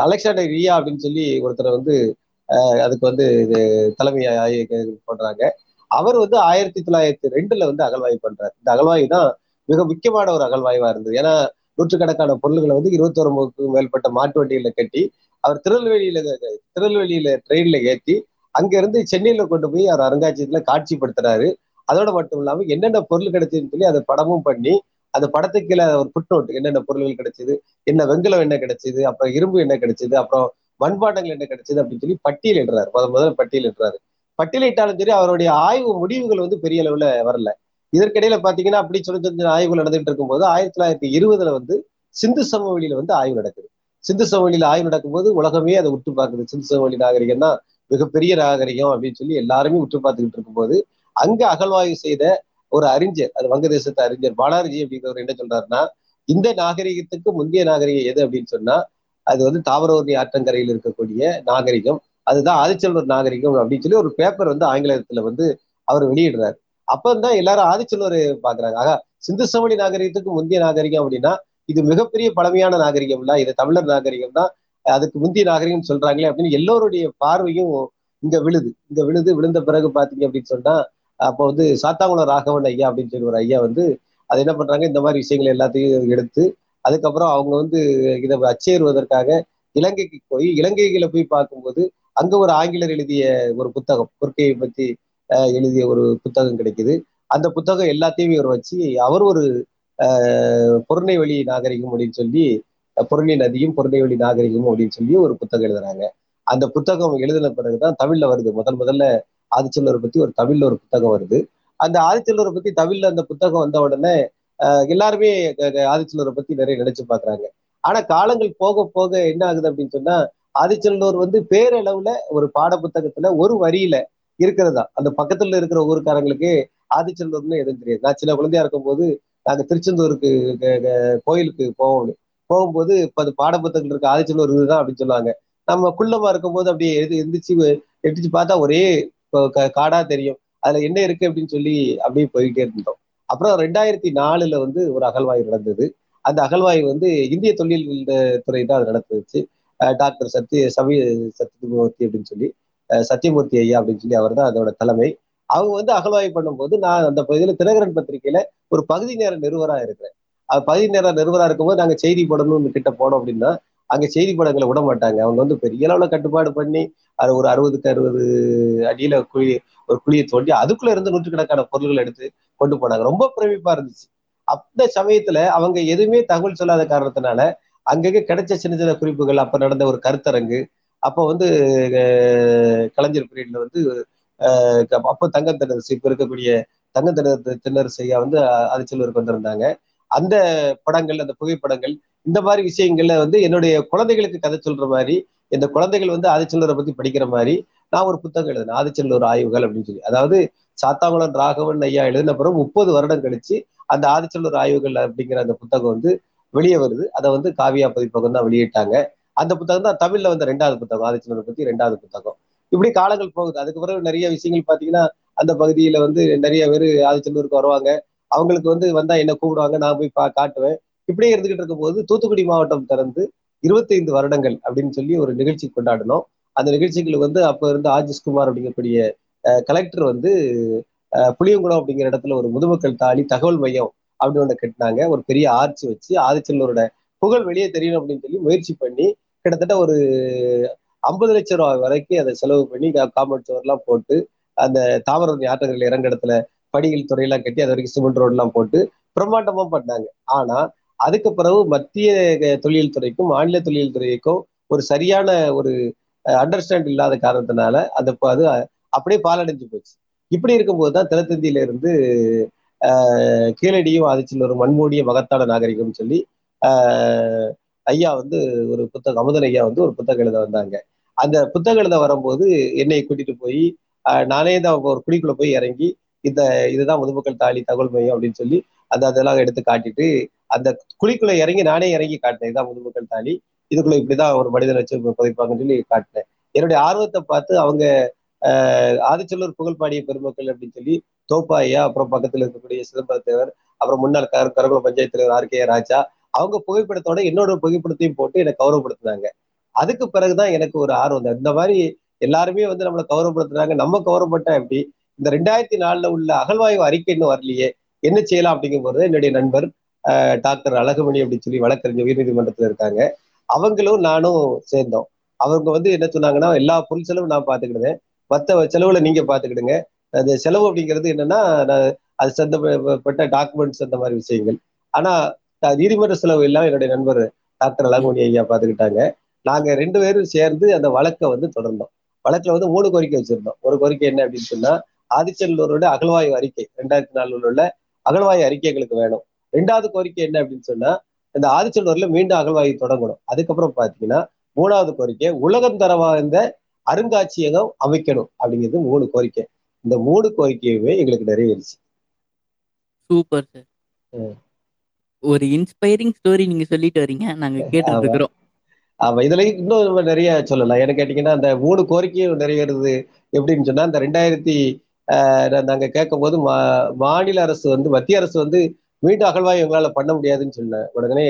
அலெக்சாண்டர் ரியா அப்படின்னு சொல்லி ஒருத்தரை வந்து அதுக்கு வந்து இது தலைமை பண்றாங்க. அவர் வந்து ஆயிரத்தி தொள்ளாயிரத்தி ரெண்டுல வந்து அகழ்வாய்வு பண்றாரு. இந்த அகழ்வாய்வு தான் மிக முக்கியமான ஒரு அகழ்வாய்வா இருந்தது. ஏன்னா நூற்றுக்கணக்கான பொருள்களை வந்து இருபத்தோருக்கும் மேற்பட்ட மாட்டு வண்டியில கட்டி அவர் திருநெல்வேலியில திருநெல்வேலியில ட்ரெயின்ல ஏற்றி அங்கிருந்து சென்னையில கொண்டு போய் அவர் அருங்காட்சியகத்துல காட்சிப்படுத்துறாரு. அதோட மட்டும் இல்லாம என்னென்ன பொருள் கிடைச்சதுன்னு சொல்லி அதை படமும் பண்ணி அந்த படத்துக்கு கீழே ஒரு புட்நோட்டு, என்னென்ன பொருள்கள் கிடைச்சது, என்ன வெங்கலம் என்ன கிடைச்சது, அப்புறம் இரும்பு என்ன கிடைச்சது, அப்புறம் மண்பாண்டங்கள் என்ன கிடைச்சது அப்படின்னு சொல்லி பட்டியலிடுறாரு. முத முதல்ல பட்டியலிடுறாரு. பட்டியலிட்டாலும் சரி அவருடைய ஆய்வு முடிவுகள் வந்து பெரிய அளவுல வரல. இதற்கிடையில பாத்தீங்கன்னா அப்படி சொல்லி சொல்லி ஆய்வுகள் நடந்துட்டு இருக்கும்போது ஆயிரத்தி தொள்ளாயிரத்தி இருபதுல வந்து சிந்து சமவெளியில வந்து ஆய்வு நடக்குது. சிந்து சமவெளியில ஆய்வு நடக்கும்போது உலகமே அதை உற்று பார்க்குது. சிந்து சமவெளி நாகரிகம் தான் மிகப்பெரிய நாகரிகம் அப்படின்னு சொல்லி எல்லாருமே உற்று பார்த்துக்கிட்டு இருக்கும்போது அங்க அகழ்வாய்வு செய்த ஒரு அறிஞர், அது வங்கதேசத்து அறிஞர் பாலாஜி அப்படிங்கிறவர் என்ன சொல்றாருன்னா, இந்த நாகரிகத்துக்கு முந்தைய நாகரிகம் எது அப்படின்னு சொன்னா அது வந்து தாவரவர்ணி ஆற்றங்கரையில் இருக்கக்கூடிய நாகரிகம், அதுதான் ஆதிச்செல்வர் நாகரிகம் அப்படின்னு சொல்லி ஒரு பேப்பர் வந்து ஆங்கிலத்துல வந்து அவர் வெளியிடுறாரு. அப்பந்தான் எல்லாரும் ஆதிச்செல்வர் பாக்குறாங்க. ஆகா, சிந்து சமவெளி நாகரிகத்துக்கு முந்தைய நாகரிகம் அப்படின்னா இது மிகப்பெரிய பழமையான நாகரிகம் இல்ல, இது தமிழர் நாகரிகம் தான், அதுக்கு முந்தைய நாகரிகம் சொல்றாங்களே அப்படின்னு எல்லோருடைய பார்வையும் இங்க விழுது. இங்க விழுது விழுந்த பிறகு பாத்தீங்க அப்படின்னு சொன்னா அப்போ வந்து சாத்தாங்குளம் ராகவன் ஐயா அப்படின்னு சொல்லி ஒரு ஐயா வந்து அது என்ன பண்றாங்க, இந்த மாதிரி விஷயங்கள் எல்லாத்தையும் எடுத்து அதுக்கப்புறம் அவங்க வந்து இதை அச்சேறுவதற்காக இலங்கைக்கு போய் இலங்கைகளை போய் பார்க்கும்போது அங்க ஒரு ஆங்கிலர் எழுதிய ஒரு புத்தகம், கொற்கையை பத்தி அஹ் எழுதிய ஒரு புத்தகம் கிடைக்குது. அந்த புத்தகம் எல்லாத்தையும் இவர் வச்சு அவர் ஒரு அஹ் பொருநெய்வேலி நாகரிகம் அப்படின்னு சொல்லி, பொருணை நதியும் பொருநெய்வேலி நாகரிகமும் அப்படின்னு சொல்லி ஒரு புத்தகம் எழுதுறாங்க. அந்த புத்தகம் எழுதின பிறகுதான் தமிழ்ல வருது. முதல் முதல்ல ஆதிச்செல்வரை பத்தி ஒரு தமிழ்ல ஒரு புத்தகம் வருது. அந்த ஆதிச்செல்வரை பத்தி தமிழ்ல அந்த புத்தகம் வந்த உடனே அஹ் எல்லாருமே ஆதிச்செல்வரை பத்தி நிறைய நினைச்சு பாக்குறாங்க. ஆனா காலங்கள் போக போக என்ன ஆகுது அப்படின்னு சொன்னா ஆதிச்செல்வர் வந்து பேரளவுல ஒரு பாட புத்தகத்துல ஒரு வரியில இருக்கிறதா, அந்த பக்கத்துல இருக்கிற ஊருக்காரங்களுக்கு ஆதிச்செல்வர்னு எதுவும் தெரியாது. நான் சின்ன குழந்தையா இருக்கும் போது நாங்க திருச்செந்தூருக்கு கோயிலுக்கு போவோம். போகும்போது இப்போ அது பாட புத்தகத்துல இருக்க ஆதிச்செல்வர் இதுதான் அப்படின்னு சொல்லுவாங்க. நம்ம குள்ளமா இருக்கும்போது அப்படியே எந்திரிச்சு எட்டிச்சு பார்த்தா ஒரே காடா தெரியும், அதுல என்ன இருக்கு அப்படின்னு சொல்லி அப்படியே போயிட்டே இருந்தோம். அப்புறம் ரெண்டாயிரத்தி நாலுல வந்து ஒரு அகழ்வாய்வு நடந்தது. அந்த அகழ்வாய்வு வந்து இந்திய தொழில் துறை தான் அது நடந்துச்சு. டாக்டர் சத்ய சமி சத்யமூர்த்தி அப்படின்னு சொல்லி சத்யமூர்த்தி ஐயா அப்படின்னு சொல்லி அவர் தான் அதோட தலைமை. அவங்க வந்து அகழ்வாய்வு பண்ணும்போது நான் அந்த பகுதியில தினகரன் பத்திரிகையில ஒரு பகுதி நேர நிறுவரா இருக்கிறேன். அது பகுதி நேர நிறுவரா இருக்கும்போது நாங்க செய்தி போடணும்னு கிட்ட போனோம் அப்படின்னா அங்க செய்தி படங்களை விட மாட்டாங்க. அவங்க வந்து பெரிய அளவுல கட்டுப்பாடு பண்ணி அது ஒரு அறுபதுக்கு அறுபது அடியில குழி ஒரு குழியை தோண்டி அதுக்குள்ள இருந்து நூற்றுக்கணக்கான பொருள்கள் எடுத்து கொண்டு போனாங்க. ரொம்ப பிரமிப்பா இருந்துச்சு. அந்த சமயத்துல அவங்க எதுவுமே தகவல் சொல்லாத காரணத்தினால அங்கங்க கிடைச்ச சின்ன சின்ன குறிப்புகள், அப்ப நடந்த ஒரு கருத்தரங்கு, அப்ப வந்து கலைஞர் பீரியட்ல வந்து அஹ் அப்ப தங்கம் தென்னரசு, இப்ப இருக்கக்கூடிய தங்கம் தென்ன தென்னரசையா வந்து ஆதிச்செல்வருக்கு வந்திருந்தாங்க. அந்த படங்கள், அந்த புகைப்படங்கள், இந்த மாதிரி விஷயங்கள்ல வந்து என்னுடைய குழந்தைகளுக்கு கதை சொல்ற மாதிரி, இந்த குழந்தைகள் வந்து ஆதிச்செல்வரை பத்தி படிக்கிற மாதிரி நான் ஒரு புத்தகம் எழுதினேன், ஆதிச்செல்வர் ஆய்வுகள் அப்படின்னு சொல்லி. அதாவது சாத்தாங்குளம் ராகவன் ஐயா எழுதின அப்புறம் முப்பது வருடம் கழிச்சு அந்த ஆதிச்செல்வர் ஆய்வுகள் அப்படிங்கிற அந்த புத்தகம் வந்து வெளியே வருது. அதை வந்து காவியா பதிப்பகம் தான் வெளியிட்டாங்க. அந்த புத்தகம் தான் தமிழ்ல வந்து ரெண்டாவது புத்தகம், ஆதிச்செல்வரை பத்தி ரெண்டாவது புத்தகம். இப்படி காலங்கள் போகுது. அதுக்கப்புறம் நிறைய விஷயங்கள் பாத்தீங்கன்னா அந்த பகுதியில வந்து நிறைய பேர் ஆதிச்செல்வருக்கு வருவாங்க. அவங்களுக்கு வந்து வந்தா என்ன கூப்பிடுவாங்க, நான் போய் பா காட்டுவேன். இப்படியே இருந்துகிட்டு இருக்கும் போது தூத்துக்குடி மாவட்டம் திறந்து இருபத்தைந்து வருடங்கள் அப்படின்னு சொல்லி ஒரு நிகழ்ச்சி கொண்டாடணும். அந்த நிகழ்ச்சிகளுக்கு வந்து அப்போ இருந்து ஆஜிஸ்குமார் அப்படிங்கக்கூடிய கலெக்டர் வந்து புளியங்குளம் அப்படிங்கிற இடத்துல ஒரு முதுமக்கள் தாலி தகவல் மையம் அப்படின்னு ஒன்று கட்டினாங்க. ஒரு பெரிய ஆர்ச்சி வச்சு ஆதிச்செல்வரோட புகழ் வெளியே தெரியணும் அப்படின்னு சொல்லி முயற்சி பண்ணி கிட்டத்தட்ட ஒரு ஐம்பது லட்சம் ரூபாய் வரைக்கும் அதை செலவு பண்ணி காம்பவுண்ட் சுவர்லாம் போட்டு அந்த தாவரவர்ணி ஆற்றங்கரையில் இறங்க இடத்துல படிகள் துறையெல்லாம் கட்டி அது வரைக்கும் சிமெண்ட் ரோடெல்லாம் போட்டு பிரம்மாண்டமா பண்ணாங்க. ஆனா அதுக்கு பிறகு மத்திய தொழில் துறைக்கும் மாநில தொழில் துறைக்கும் ஒரு சரியான ஒரு அண்டர்ஸ்டாண்ட் இல்லாத காரணத்தினால அந்த அது அப்படியே பாலடைஞ்சு போச்சு. இப்படி இருக்கும்போது தான் திலத்தந்தியில இருந்து அஹ் கீழடியும் ஆதிச்செல்வரும் மண்மூடிய மகத்தான நாகரிகம் சொல்லி ஆஹ் ஐயா வந்து ஒரு புத்தகம், அமுதன் ஐயா வந்து ஒரு புத்தகம் எழுத வந்தாங்க. அந்த புத்தகம் எழுத வரும்போது என்னை கூட்டிட்டு போய் நானே தான் ஒரு குடிக்குள்ள போய் இறங்கி இந்த இதுதான் பொதுமக்கள் தாலி தகவல் மையம் அப்படின்னு சொல்லி அந்த அதெல்லாம் எடுத்து காட்டிட்டு அந்த குழிக்குள்ள இறங்கி நானே இறங்கி காட்டினேன், இதுதான் பொதுமக்கள் தாலி, இதுக்குள்ள இப்படிதான் ஒரு மனிதன் வச்சு புதைப்பாங்கன்னு சொல்லி காட்டினேன். என்னுடைய ஆர்வத்தை பார்த்து அவங்க ஆஹ் ஆதிச்சொல்லூர் புகழ்பாடிய பெருமக்கள் அப்படின்னு சொல்லி தோப்பாயா, அப்புறம் பக்கத்துல இருக்கக்கூடிய சிதம்பரத்தேவர், அப்புறம் முன்னாள் கர கரகுள பஞ்சாயத்து தலைவர் ஆர் கே ராஜா, அவங்க புகைப்படத்தோட என்னோட புகைப்படத்தையும் போட்டு என்னை கௌரவப்படுத்தினாங்க. அதுக்கு பிறகுதான் எனக்கு ஒரு ஆர்வம் தான், இந்த மாதிரி எல்லாருமே வந்து நம்மளை கௌரவப்படுத்துறாங்க, நம்ம கௌரவப்பட்டா எப்படி, இந்த ரெண்டாயிரத்தி நாலுல உள்ள அகழ்வாய்வு அறிக்கை இன்னும் வரலையே, என்ன செய்யலாம் அப்படிங்கும் போது என்னுடைய நண்பர் அஹ் டாக்டர் அழகுமணி அப்படின்னு சொல்லி வழக்கறிஞர் உயர்நீதிமன்றத்துல இருக்காங்க, அவங்களும் நானும் சேர்ந்தோம். அவங்க வந்து என்ன சொன்னாங்கன்னா, எல்லா பொருள் செலவும் நான் பாத்துக்கிடுவேன், மற்ற செலவுல நீங்க பாத்துக்கிடுங்க, அந்த செலவு அப்படிங்கிறது என்னன்னா அது சந்தப்பட்ட டாக்குமெண்ட்ஸ் அந்த மாதிரி விஷயங்கள், ஆனா நீதிமன்ற செலவு எல்லாம் என்னுடைய நண்பர் டாக்டர் அழகுமணி ஐயா பாத்துக்கிட்டாங்க. நாங்க ரெண்டு பேரும் சேர்ந்து அந்த வழக்கை வந்து தொடர்ந்தோம். வழக்குல வந்து மூணு கோரிக்கை வச்சிருந்தோம். ஒரு கோரிக்கை என்ன அப்படின்னு சொன்னா, ஆதிச்சொல்லூரோட அகழ்வாய்வு அறிக்கை ரெண்டாயிரத்தி நாலுல உள்ள அகழ்வாய்வு அறிக்கைகளுக்கு வேணும். ரெண்டாவது கோரிக்கை என்ன அப்படின்னு சொன்னா, இந்த ஆதிச்சொல்லூர்ல மீண்டும் அகழ்வாய்வு தொடங்கணும். அதுக்கப்புறம் பாத்தீங்கன்னா மூணாவது கோரிக்கை உலகம் தரவா இருந்த அருங்காட்சியகம் அமைக்கணும் அப்படிங்கிறது மூணு கோரிக்கை. இந்த மூணு கோரிக்கையுமே எங்களுக்கு நிறைவேறிச்சு. சூப்பர் சார், ஒரு இன்ஸ்பைரிங் ஸ்டோரி நீங்க சொல்லிட்டு வரீங்க, நாங்க கேட்டுட்டு இருக்கிறோம். ஆமா, இதுல இன்னும் நிறைய சொல்லலாம். ஏன்னு கேட்டீங்கன்னா, அந்த மூணு கோரிக்கையும் நிறைவேறது எப்படின்னு சொன்னா, இந்த ரெண்டாயிரத்தி ஆஹ் நாங்க கேட்கும் போது மா மாநில அரசு வந்து மத்திய அரசு வந்து மீண்டும் அகழ்வாய் எங்களால பண்ண முடியாதுன்னு சொன்ன உடனே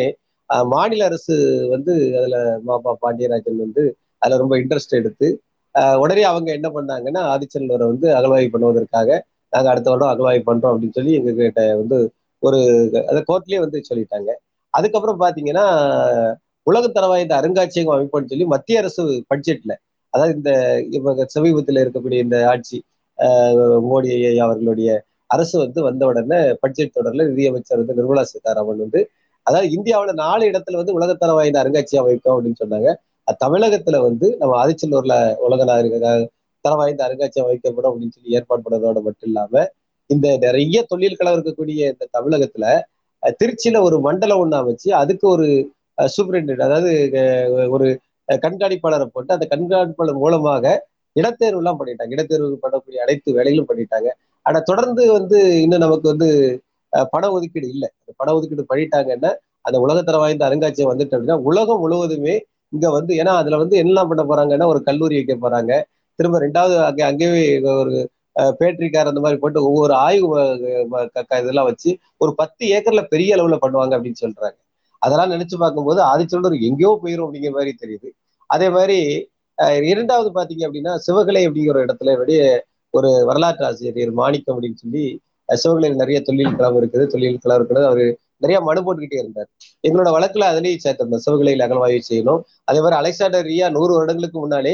மாநில அரசு வந்து அதுல மாபா பாண்டியராஜன் வந்து அதுல ரொம்ப இன்ட்ரெஸ்ட் எடுத்து உடனே அவங்க என்ன பண்ணாங்கன்னா, ஆதிச்சொல்லூரை வந்து அகழ்வாய் பண்ணுவதற்காக நாங்க அடுத்த வருடம் அகழ்வாய் பண்றோம் அப்படின்னு சொல்லி எங்க கிட்ட வந்து ஒரு அதை கோர்ட்லயே வந்து சொல்லிட்டாங்க. அதுக்கப்புறம் பாத்தீங்கன்னா உலகத்தர வாய்ந்த அருங்காட்சியகம் அமைப்புன்னு சொல்லி மத்திய அரசு பட்ஜெட்ல, அதாவது இந்த இப்ப சமீபத்தில் இருக்கக்கூடிய இந்த ஆட்சி மோடி ஐயா அவர்களுடைய அரசு வந்து வந்த உடனே பட்ஜெட் தொடர்ல நிதியமைச்சர் வந்து நிர்மலா சீதாராமன் வந்து அதாவது இந்தியாவில நாலு இடத்துல வந்து உலகத்தர வாய்ந்த அருங்காட்சியகம் அமைக்கும் அப்படின்னு சொன்னாங்க. தமிழகத்துல வந்து நம்ம ஆதிச்சொல்லூர்ல உலக நாகரிக தர வாய்ந்த அருங்காட்சியகம் வைக்கப்படும் அப்படின்னு சொல்லி ஏற்பாடு பண்ணதோட மட்டும் இல்லாம, இந்த நிறைய தொழில்களம் இருக்கக்கூடிய இந்த தமிழகத்துல திருச்சியில ஒரு மண்டலம் ஒண்ணு அமைச்சு அதுக்கு ஒரு சூப்பரிண்டென்ட், அதாவது ஒரு கண்காணிப்பாளரை போட்டு அந்த கண்காணிப்பாளர் மூலமாக இடத்தேர்வு எல்லாம் பண்ணிட்டாங்க. இடத்தேர்வு பண்ணக்கூடிய அனைத்து வேலைகளும் பண்ணிட்டாங்க. ஆனா தொடர்ந்து வந்து இன்னும் நமக்கு வந்து பண ஒதுக்கீடு இல்லை. பண ஒதுக்கீடு பண்ணிட்டாங்கன்னா அந்த உலகத்தர வாய்ந்த அருங்காட்சியகம் வந்துட்டு அப்படின்னா உலகம் முழுவதுமே இங்க வந்து, ஏன்னா அதுல வந்து என்ன பண்ண போறாங்கன்னா ஒரு கல்லூரி வைக்க போறாங்க, திரும்ப ரெண்டாவது அங்கே அங்கேயே ஒரு பேட்டரிக்கார் அந்த மாதிரி போட்டு ஒவ்வொரு ஆய்வு இதெல்லாம் வச்சு ஒரு பத்து ஏக்கர்ல பெரிய அளவுல பண்ணுவாங்க அப்படின்னு சொல்றாங்க. அதெல்லாம் நினைச்சு பார்க்கும்போது ஆதிச்சொல்லூர் எங்கேயோ போயிடும் அப்படிங்கிற மாதிரி தெரியுது. அதே மாதிரி இரண்டாவது பாத்தீங்க அப்படின்னா, சிவகலை அப்படிங்கிற இடத்துல என்னுடைய ஒரு வரலாற்று ஆசிரியர் மாணிக்கம் அப்படின்னு சொல்லி, சிவகலையில் நிறைய தொழில் கலாம் இருக்குது, தொழில் கலாம் இருக்கிறது, அவரு நிறைய மனு போட்டுக்கிட்டே இருந்தார். எங்களோட வழக்குல அதுலேயும் சேர்த்திருந்தோம், சிவகலையில் அகழ்வாய்வு செய்யணும். அதே மாதிரி அலெக்சாண்டர் ரியா நூறு வருடங்களுக்கு முன்னாலே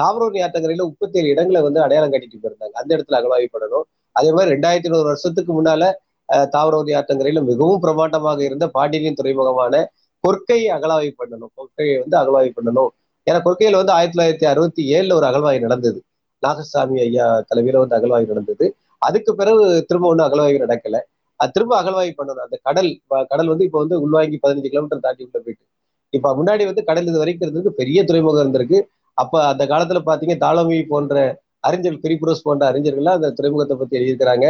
தாமிரபரணி ஆற்றங்கரையில முப்பத்தி ஏழு இடங்களை வந்து அடையாளம் கட்டிட்டு போயிருந்தாங்க, அந்த இடத்துல அகழ்வாய்வு பண்ணணும். அதே மாதிரி ரெண்டாயிரத்தி நூறு வருஷத்துக்கு முன்னால தாமிரபரணி ஆற்றங்கரையில மிகவும் பிரமாண்டமாக இருந்த பாண்டியனின் துறைமுகமான கொற்கையை அகழ்வாய்வு பண்ணணும், கொற்கையை வந்து அகழ்வாய்வு பண்ணணும். ஏன்னா கொற்கையில வந்து ஆயிரத்தி தொள்ளாயிரத்தி அறுபத்தி ஏழுல ஒரு அகழ்வாய்வு நடந்தது, நாகசாமி ஐயா தலைமையில வந்து அகழ்வாய்வு நடந்தது. அதுக்கு பிறகு திரும்ப ஒன்றும் அகழ்வாய்வு நடக்கல. திரும்ப அகழ்வாய்வு பண்ணணும். அந்த கடல் கடல் வந்து இப்ப வந்து உள்வாங்கி பதினஞ்சு கிலோமீட்டர் தாண்டி உள்ள போயிட்டு, இப்ப முன்னாடி வந்து கடல் இது வரைக்கும் இருந்ததுக்கு பெரிய துறைமுகம் இருந்திருக்கு. அப்ப அந்த காலத்துல பாத்தீங்க, தாளமி போன்ற அறிஞர்கள், கிரிபுரோஸ் போன்ற அறிஞர்கள்லாம் அந்த துறைமுகத்தை பத்தி எழுதியிருக்கிறாங்க.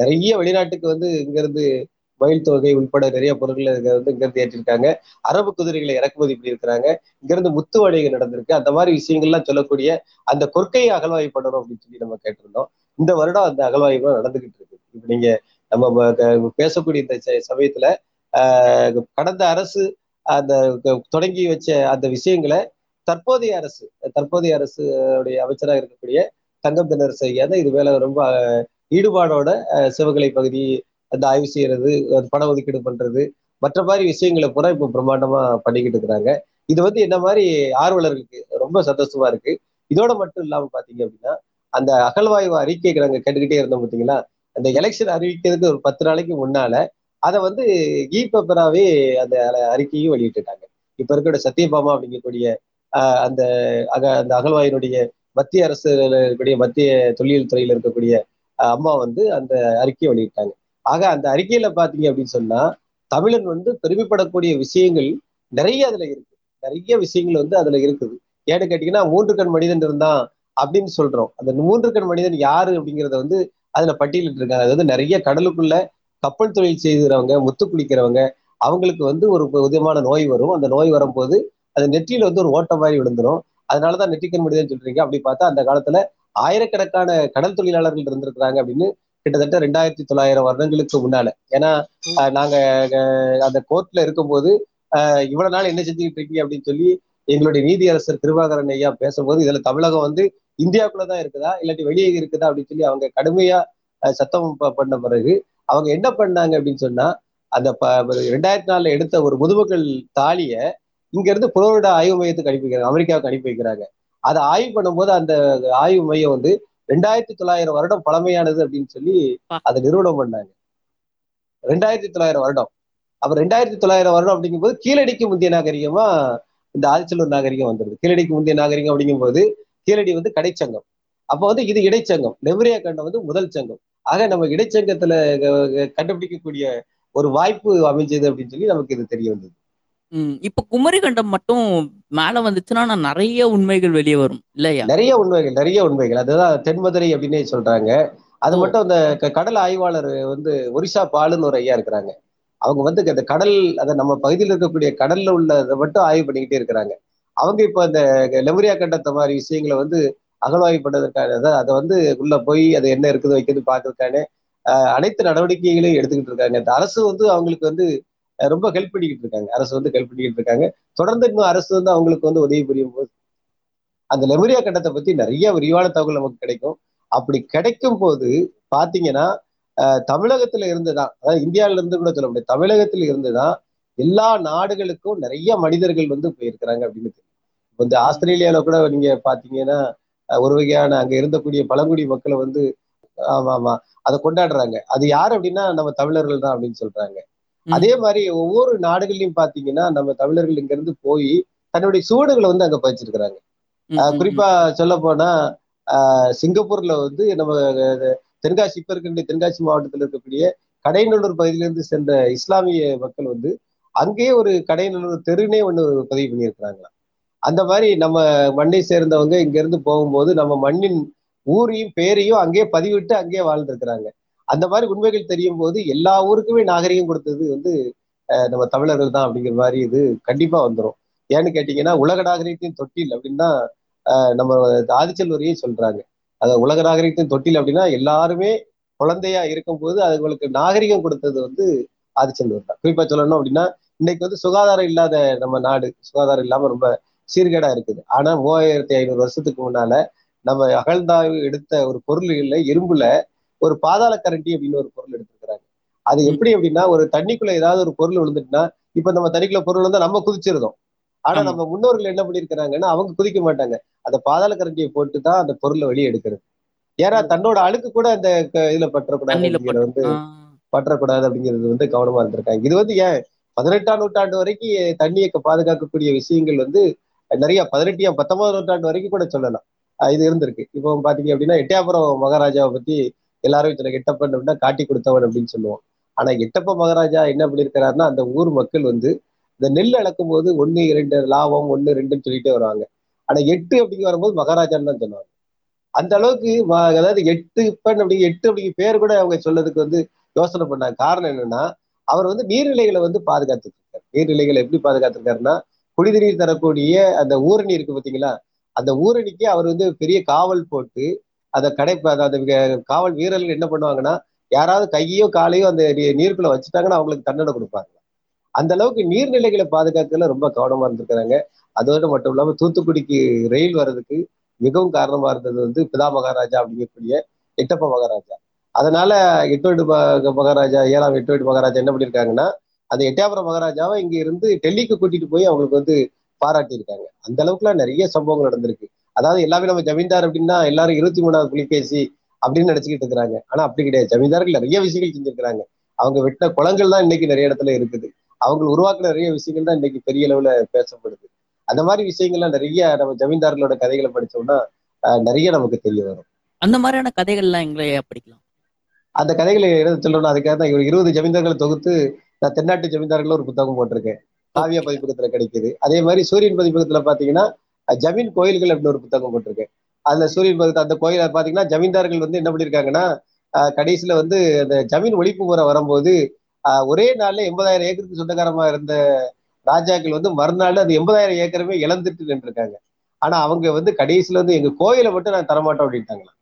நிறைய வெளிநாட்டுக்கு வந்து இங்க இருந்து மயில் தொகை உட்பட நிறைய பொருட்களை வந்து இங்க இருந்து ஏற்றிருக்காங்க. அரபு குதிரைகளை இறக்குமதி பண்ணியிருக்கிறாங்க. இங்க இருந்து முத்து வணிகம் நடந்திருக்கு. அந்த மாதிரி விஷயங்கள்லாம் சொல்லக்கூடிய அந்த கொற்கையை அகழ்வாய்வு பண்ணணும் அப்படின்னு சொல்லி நம்ம கேட்டிருந்தோம். இந்த வருடம் அந்த அகழ்வாய்வு நடந்துகிட்டு இருக்கு. இப்ப நீங்க நம்ம பேசக்கூடிய இந்த சமயத்துல ஆஹ் கடந்த அரசு அந்த தொடங்கி வச்ச அந்த விஷயங்களை தற்போதைய அரசு தற்போதைய அரசு அமைச்சராக இருக்கக்கூடிய தங்கம் தென்னரசு ஐயா தான் இது மேல ரொம்ப ஈடுபாடோட சிவகலை பகுதி அந்த ஆய்வு செய்யறது, பண ஒதுக்கீடு பண்றது, மற்ற மாதிரி விஷயங்களை பூரா இப்போ பிரம்மாண்டமா பண்ணிக்கிட்டு இருக்கிறாங்க. இது வந்து என்ன மாதிரி ஆர்வலர்களுக்கு ரொம்ப சந்தோஷமா இருக்கு. இதோட மட்டும் இல்லாம பாத்தீங்க அப்படின்னா, அந்த அகழ்வாய்வு அறிக்கை நாங்க கேட்டுக்கிட்டே இருந்தோம் பாத்தீங்களா, அந்த எலெக்ஷன் அறிவிக்கிறதுக்கு ஒரு பத்து நாளைக்கு முன்னால அதை வந்து இ பேப்பராகவே அந்த அறிக்கையும் வெளியிட்டுட்டாங்க. இப்ப இருக்கிற சத்தியபாமா அப்படிங்கக்கூடிய ஆஹ் அந்த அக அந்த அகழ்வாயினுடைய மத்திய அரசு இருக்கக்கூடிய மத்திய தொழில் துறையில இருக்கக்கூடிய அம்மா வந்து அந்த அறிக்கையை வெளியிட்டாங்க. ஆக அந்த அறிக்கையில பாத்தீங்க அப்படின்னு சொன்னா, தமிழன் வந்து பெருமைப்படக்கூடிய விஷயங்கள் நிறைய அதுல இருக்கு, நிறைய விஷயங்கள் வந்து அதுல இருக்குது. ஏன்னு கேட்டீங்கன்னா மூன்று கண் மனிதன் இருந்தான் அப்படின்னு சொல்றோம். அந்த மூன்று கண் மனிதன் யாரு அப்படிங்கிறத வந்து அதுல பட்டியலிட்டு இருக்காங்க. அதாவது நிறைய கடலுக்குள்ள கப்பல் தொழில் செய்கிறவங்க, முத்து குளிக்கிறவங்க, அவங்களுக்கு வந்து ஒரு விதமான நோய் வரும். அந்த நோய் வரும்போது அந்த நெற்றியில வந்து ஒரு ஓட்ட மாதிரி விழுந்துரும். அதனாலதான் நெற்றிக்கண் மனிதன் சொல்றீங்க. அப்படி பார்த்தா அந்த காலத்துல ஆயிரக்கணக்கான கடல் தொழிலாளர்கள் இருந்திருக்கிறாங்க அப்படின்னு கிட்டத்தட்ட ரெண்டாயிரத்தி தொள்ளாயிரம் வருடங்களுக்கு முன்னால. ஏன்னா நாங்க அந்த கோர்ட்ல இருக்கும்போது அஹ் இவ்வளவு நாள் என்ன செஞ்சுக்கிட்டு இருக்கீங்க அப்படின்னு சொல்லி எங்களுடைய நீதியரசர் கிருபாகரன் ஐயா பேசும்போது இதுல தமிழகம் வந்து இந்தியாவுக்குள்ளதான் இருக்குதா இல்லாட்டி வெளியே இருக்குதா அப்படின்னு சொல்லி அவங்க கடுமையா சத்தம் பண்ண பிறகு அவங்க என்ன பண்ணாங்க அப்படின்னு சொன்னா, அந்த ரெண்டாயிரத்தி நாலுல எடுத்த ஒரு முதுமக்கள் தாலிய இங்க இருந்து புலோரிடா ஆய்வு மையத்துக்கு அனுப்பி வைக்கிறாங்க, அமெரிக்காவுக்கு அனுப்பி வைக்கிறாங்க. அதை ஆய்வு பண்ணும்போது அந்த ஆய்வு மையம் வந்து ரெண்டாயிரத்தி தொள்ளாயிரம் வருடம் பழமையானது அப்படின்னு சொல்லி அதை நிறுவனம் பண்ணாங்க. ரெண்டாயிரத்தி தொள்ளாயிரம் வருடம் அப்ப ரெண்டாயிரத்தி தொள்ளாயிரம் வருடம் அப்படிங்கும் போது கீழடிக்கு முந்தைய நாகரிகமா இந்த ஆதிச்சலூர் நாகரிகம் வந்துருது. கீழடிக்கு முந்தைய நாகரிகம் அப்படிங்கும் போது கீழடி வந்து கடைச்சங்கம், அப்போ வந்து இது இடைச்சங்கம். லெமுரியா கண்டம் வந்து முதல் சங்கம். ஆக நம்ம இடைச்சங்கத்துல கண்டுபிடிக்கக்கூடிய ஒரு வாய்ப்பு அமைஞ்சது அப்படின்னு சொல்லி நமக்கு இது தெரிய வந்தது. உம் இப்ப குமரி கண்டம் மட்டும் மேல வந்துச்சுன்னா நான் நிறைய உண்மைகள் வெளியே வரும் இல்லையா? நிறைய உண்மைகள் நிறைய உண்மைகள் அதுதான் தென்மதுரை அப்படின்னே சொல்றாங்க. அது மட்டும் அந்த கடல் ஆய்வாளர் வந்து ஒரிசா பாலுன்னு ஒரு ஐயா இருக்கிறாங்க. அவங்க வந்து அந்த கடல் அதை நம்ம பகுதியில் இருக்கக்கூடிய கடல்ல உள்ளதை மட்டும் ஆய்வு பண்ணிக்கிட்டே இருக்கிறாங்க. அவங்க இப்ப அந்த லெமுரியா கண்டத்தை மாதிரி விஷயங்களை வந்து அகழ்வாய்வு பண்றதுக்கான அதை வந்து உள்ள போய் அது என்ன இருக்குது வைக்கிறது பாக்குறதுக்கான அனைத்து நடவடிக்கைகளையும் எடுத்துக்கிட்டு இருக்காங்க. இந்த அரசு வந்து அவங்களுக்கு வந்து ரொம்ப ஹெல்ப் பண்ணிக்கிட்டு இருக்காங்க. அரசு வந்து ஹெல்ப் பண்ணிக்கிட்டு இருக்காங்க தொடர்ந்து இன்னும் அரசு வந்து அவங்களுக்கு வந்து உதவி புரியும் போது அந்த லெமுரியா கண்டத்தை பத்தி நிறைய விரிவான தகவல் நமக்கு கிடைக்கும். அப்படி கிடைக்கும் போது பாத்தீங்கன்னா தமிழகத்துல இருந்துதான், அதாவது இந்தியாவில இருந்து கூட சொல்ல முடியாது, தமிழகத்துல இருந்துதான் எல்லா நாடுகளுக்கும் நிறைய மனிதர்கள் வந்து போயிருக்கிறாங்க அப்படின்னு தெரியும். இப்போ இந்த ஆஸ்திரேலியாவில கூட நீங்க பாத்தீங்கன்னா ஒரு வகையான அங்க இருந்தக்கூடிய பழங்குடி மக்களை வந்து ஆமா ஆமா அதை கொண்டாடுறாங்க. அது யாரு அப்படின்னா நம்ம தமிழர்கள் தான் அப்படின்னு சொல்றாங்க. அதே மாதிரி ஒவ்வொரு நாடுகள்லயும் பாத்தீங்கன்னா நம்ம தமிழர்கள் இங்க இருந்து போய் தன்னுடைய சூடுகளை வந்து அங்க பதிச்சிருக்கிறாங்க. குறிப்பா சொல்ல போனா ஆஹ் சிங்கப்பூர்ல வந்து நம்ம தென்காசி இப்ப இருக்கின்ற தென்காசி மாவட்டத்தில் இருக்கக்கூடிய கடைநல்லூர் பகுதியிலிருந்து சென்ற இஸ்லாமிய மக்கள் வந்து அங்கேயே ஒரு கடைநல்லூர் தெருனே ஒன்று பதிவு பண்ணியிருக்கிறாங்களா. அந்த மாதிரி நம்ம மண்ணை சேர்ந்தவங்க இங்க இருந்து போகும்போது நம்ம மண்ணின் ஊரையும் பேரையும் அங்கேயே பதிவிட்டு அங்கேயே வாழ்ந்துருக்கிறாங்க. அந்த மாதிரி உண்மைகள் தெரியும் போது எல்லா ஊருக்குமே நாகரிகம் கொடுத்தது வந்து நம்ம தமிழர்கள் தான் அப்படிங்கிற மாதிரி இது கண்டிப்பா வந்துடும். ஏன்னு கேட்டீங்கன்னா உலக நாகரிகத்தையும் தொட்டில் அப்படின்னா நம்ம ஆதிச்செல்வரையே சொல்றாங்க. அதாவது உலக நாகரிகத்தின் தொட்டில் அப்படின்னா எல்லாருமே குழந்தையா இருக்கும் போது அதுங்களுக்கு நாகரிகம் கொடுத்தது வந்து ஆதிச்செல்வர் தான். குறிப்பா சொல்லணும் அப்படின்னா இன்னைக்கு வந்து சுகாதாரம் இல்லாத நம்ம நாடு சுகாதாரம் இல்லாம ரொம்ப சீர்கேடா இருக்குது. ஆனா மூவாயிரத்தி ஐநூறு வருஷத்துக்கு முன்னால நம்ம அகழ்ந்தாய்வு எடுத்த ஒரு பொருள்கள்ல இரும்புல ஒரு பாதாள கரண்டி அப்படின்னு ஒரு பொருள் எடுத்துருக்கிறாங்க. அது எப்படி அப்படின்னா ஒரு தண்ணிக்குள்ள ஏதாவது ஒரு பொருள் விழுந்துட்டுன்னா இப்ப நம்ம தண்ணிக்குள்ள பொருள் விழுந்தா நம்ம குதிச்சிருந்தோம். ஆனா நம்ம முன்னோர்கள் என்ன பண்ணிருக்கிறாங்கன்னா அவங்க குதிக்க மாட்டாங்க, அந்த பாதாள கரண்டியை போட்டு தான் அந்த பொருளை வெளியே எடுக்கிறது. ஏன்னா தன்னோட அழுக்கு கூட அந்த இதுல பற்றக்கூடாது வந்து பற்றக்கூடாது அப்படிங்கிறது வந்து கவனமா இருந்திருக்காங்க. இது வந்து ஏன் பதினெட்டாம் நூற்றாண்டு வரைக்கும் தண்ணியை பாதுகாக்கக்கூடிய விஷயங்கள் வந்து நிறைய பதினெட்டாம் பத்தொன்பதாம் நூற்றாண்டு வரைக்கும் கூட சொல்லலாம் இது இருந்திருக்கு. இப்போ பாத்தீங்க அப்படின்னா எட்டயபுரம் மகாராஜாவை பத்தி எல்லாரும் இத்தனை எட்டப்பன் அப்படின்னா காட்டி கொடுத்தவன் அப்படின்னு சொல்லுவோம். ஆனா எட்டப்ப மகாராஜா என்ன பண்ணியிருக்கிறாருன்னா அந்த ஊர் மக்கள் வந்து இந்த நெல் அளக்கும் போது ஒன்னு இரண்டு லாபம் ஒன்னு ரெண்டுன்னு சொல்லிட்டே வருவாங்க. ஆனா எட்டு அப்படிங்க வரும்போது மகாராஜான்னு தான் சொன்னாங்க. அந்த அளவுக்கு அதாவது எட்டு பெண் அப்படிங்க எட்டு அப்படிங்க பேர் கூட அவங்க சொல்லதுக்கு வந்து யோசனை பண்ணாங்க. காரணம் என்னன்னா அவர் வந்து நீர்நிலைகளை வந்து பாதுகாத்துருக்காரு. நீர்நிலைகளை எப்படி பாதுகாத்துருக்காருன்னா குடி நீர் தரக்கூடிய அந்த ஊரணி இருக்கு பாத்தீங்களா, அந்த ஊரணிக்கு அவர் வந்து பெரிய காவல் போட்டு அதை கடை அந்த காவல் வீரர்கள் என்ன பண்ணுவாங்கன்னா யாராவது கையோ காலையோ அந்த நீருக்குள்ள வச்சுட்டாங்கன்னா அவங்களுக்கு தண்டனை கொடுப்பாங்க. அந்த அளவுக்கு நீர்நிலைகளை பாதுகாக்கிறதுல ரொம்ப கவனமா இருந்திருக்கிறாங்க. அதோடு மட்டும் இல்லாம தூத்துக்குடிக்கு ரயில் வர்றதுக்கு மிகவும் காரணமா இருந்தது வந்து பிதா மகாராஜா அப்படிங்கக்கூடிய எட்டப்ப மகாராஜா. அதனால எட்டோடு மகாராஜா ஏழாம் எட்டோடு மகாராஜா என்ன பண்ணியிருக்காங்கன்னா அந்த எட்டயபுரம் மகாராஜாவை இங்க இருந்து டெல்லிக்கு கூட்டிட்டு போய் அவங்களுக்கு வந்து பாராட்டியிருக்காங்க. அந்த அளவுக்குலாம் நிறைய சம்பவங்கள் நடந்திருக்கு. அதாவது எல்லாமே நம்ம ஜமீன்தார் அப்படின்னா எல்லாரும் இருபத்தி மூணாவது புலிகேசி அப்படின்னு நினைச்சுக்கிட்டு இருக்கிறாங்க. ஆனா அப்படி கிடையாது. ஜமீன்தார்கள் நிறைய விஷயங்கள் செஞ்சிருக்கிறாங்க. அவங்க வெட்டின குளங்கள் தான் இன்னைக்கு நிறைய இடத்துல இருக்குது. அவங்க உருவாக்குற நிறைய விஷயங்கள் தான் இன்னைக்கு பெரிய அளவுல பேசப்படுது. அந்த மாதிரி விஷயங்கள்லாம் நிறைய நம்ம ஜமீன்தார்களோட கதைகளை படிச்சோம்னா நிறைய நமக்கு தெரிய வரும். அந்த மாதிரியான கதைகள்லாம் எங்களை படிக்கலாம். அந்த கதைகளை எழுத சொல்லணும்னா அதுக்காக தான் இவர் இருபது ஜமீன்தார்களை தொகுத்து நான் தென்னாட்டு ஜமீன்தார்கள் ஒரு புத்தகம் போட்டிருக்கேன். காவியா பதிப்பகத்துல கிடைக்குது. அதே மாதிரி சூரியன் பதிப்பகத்துல பாத்தீங்கன்னா ஜமீன் கோயில்கள் அப்படின்னு ஒரு புத்தகம் போட்டிருக்கு. அதுல சூரியன் பகத் அந்த கோயில பாத்தீங்கன்னா ஜமீன்தார்கள் வந்து என்ன பண்ணிருக்காங்கன்னா கடைசியில வந்து அந்த ஜமீன் ஒழிப்பு முறை வரும்போது ஆஹ் ஒரே நாள்ல எண்பதாயிரம் ஏக்கருக்கு சொந்தக்காரமா இருந்த ராஜாக்கள் வந்து மறுநாள் அந்த எண்பதாயிரம் ஏக்கருமே இழந்துட்டு நின்றுருக்காங்க. ஆனா அவங்க வந்து கடைசியில வந்து எங்க கோயிலை மட்டும் நான் தரமாட்டோம் அப்படின்ட்டாங்களா,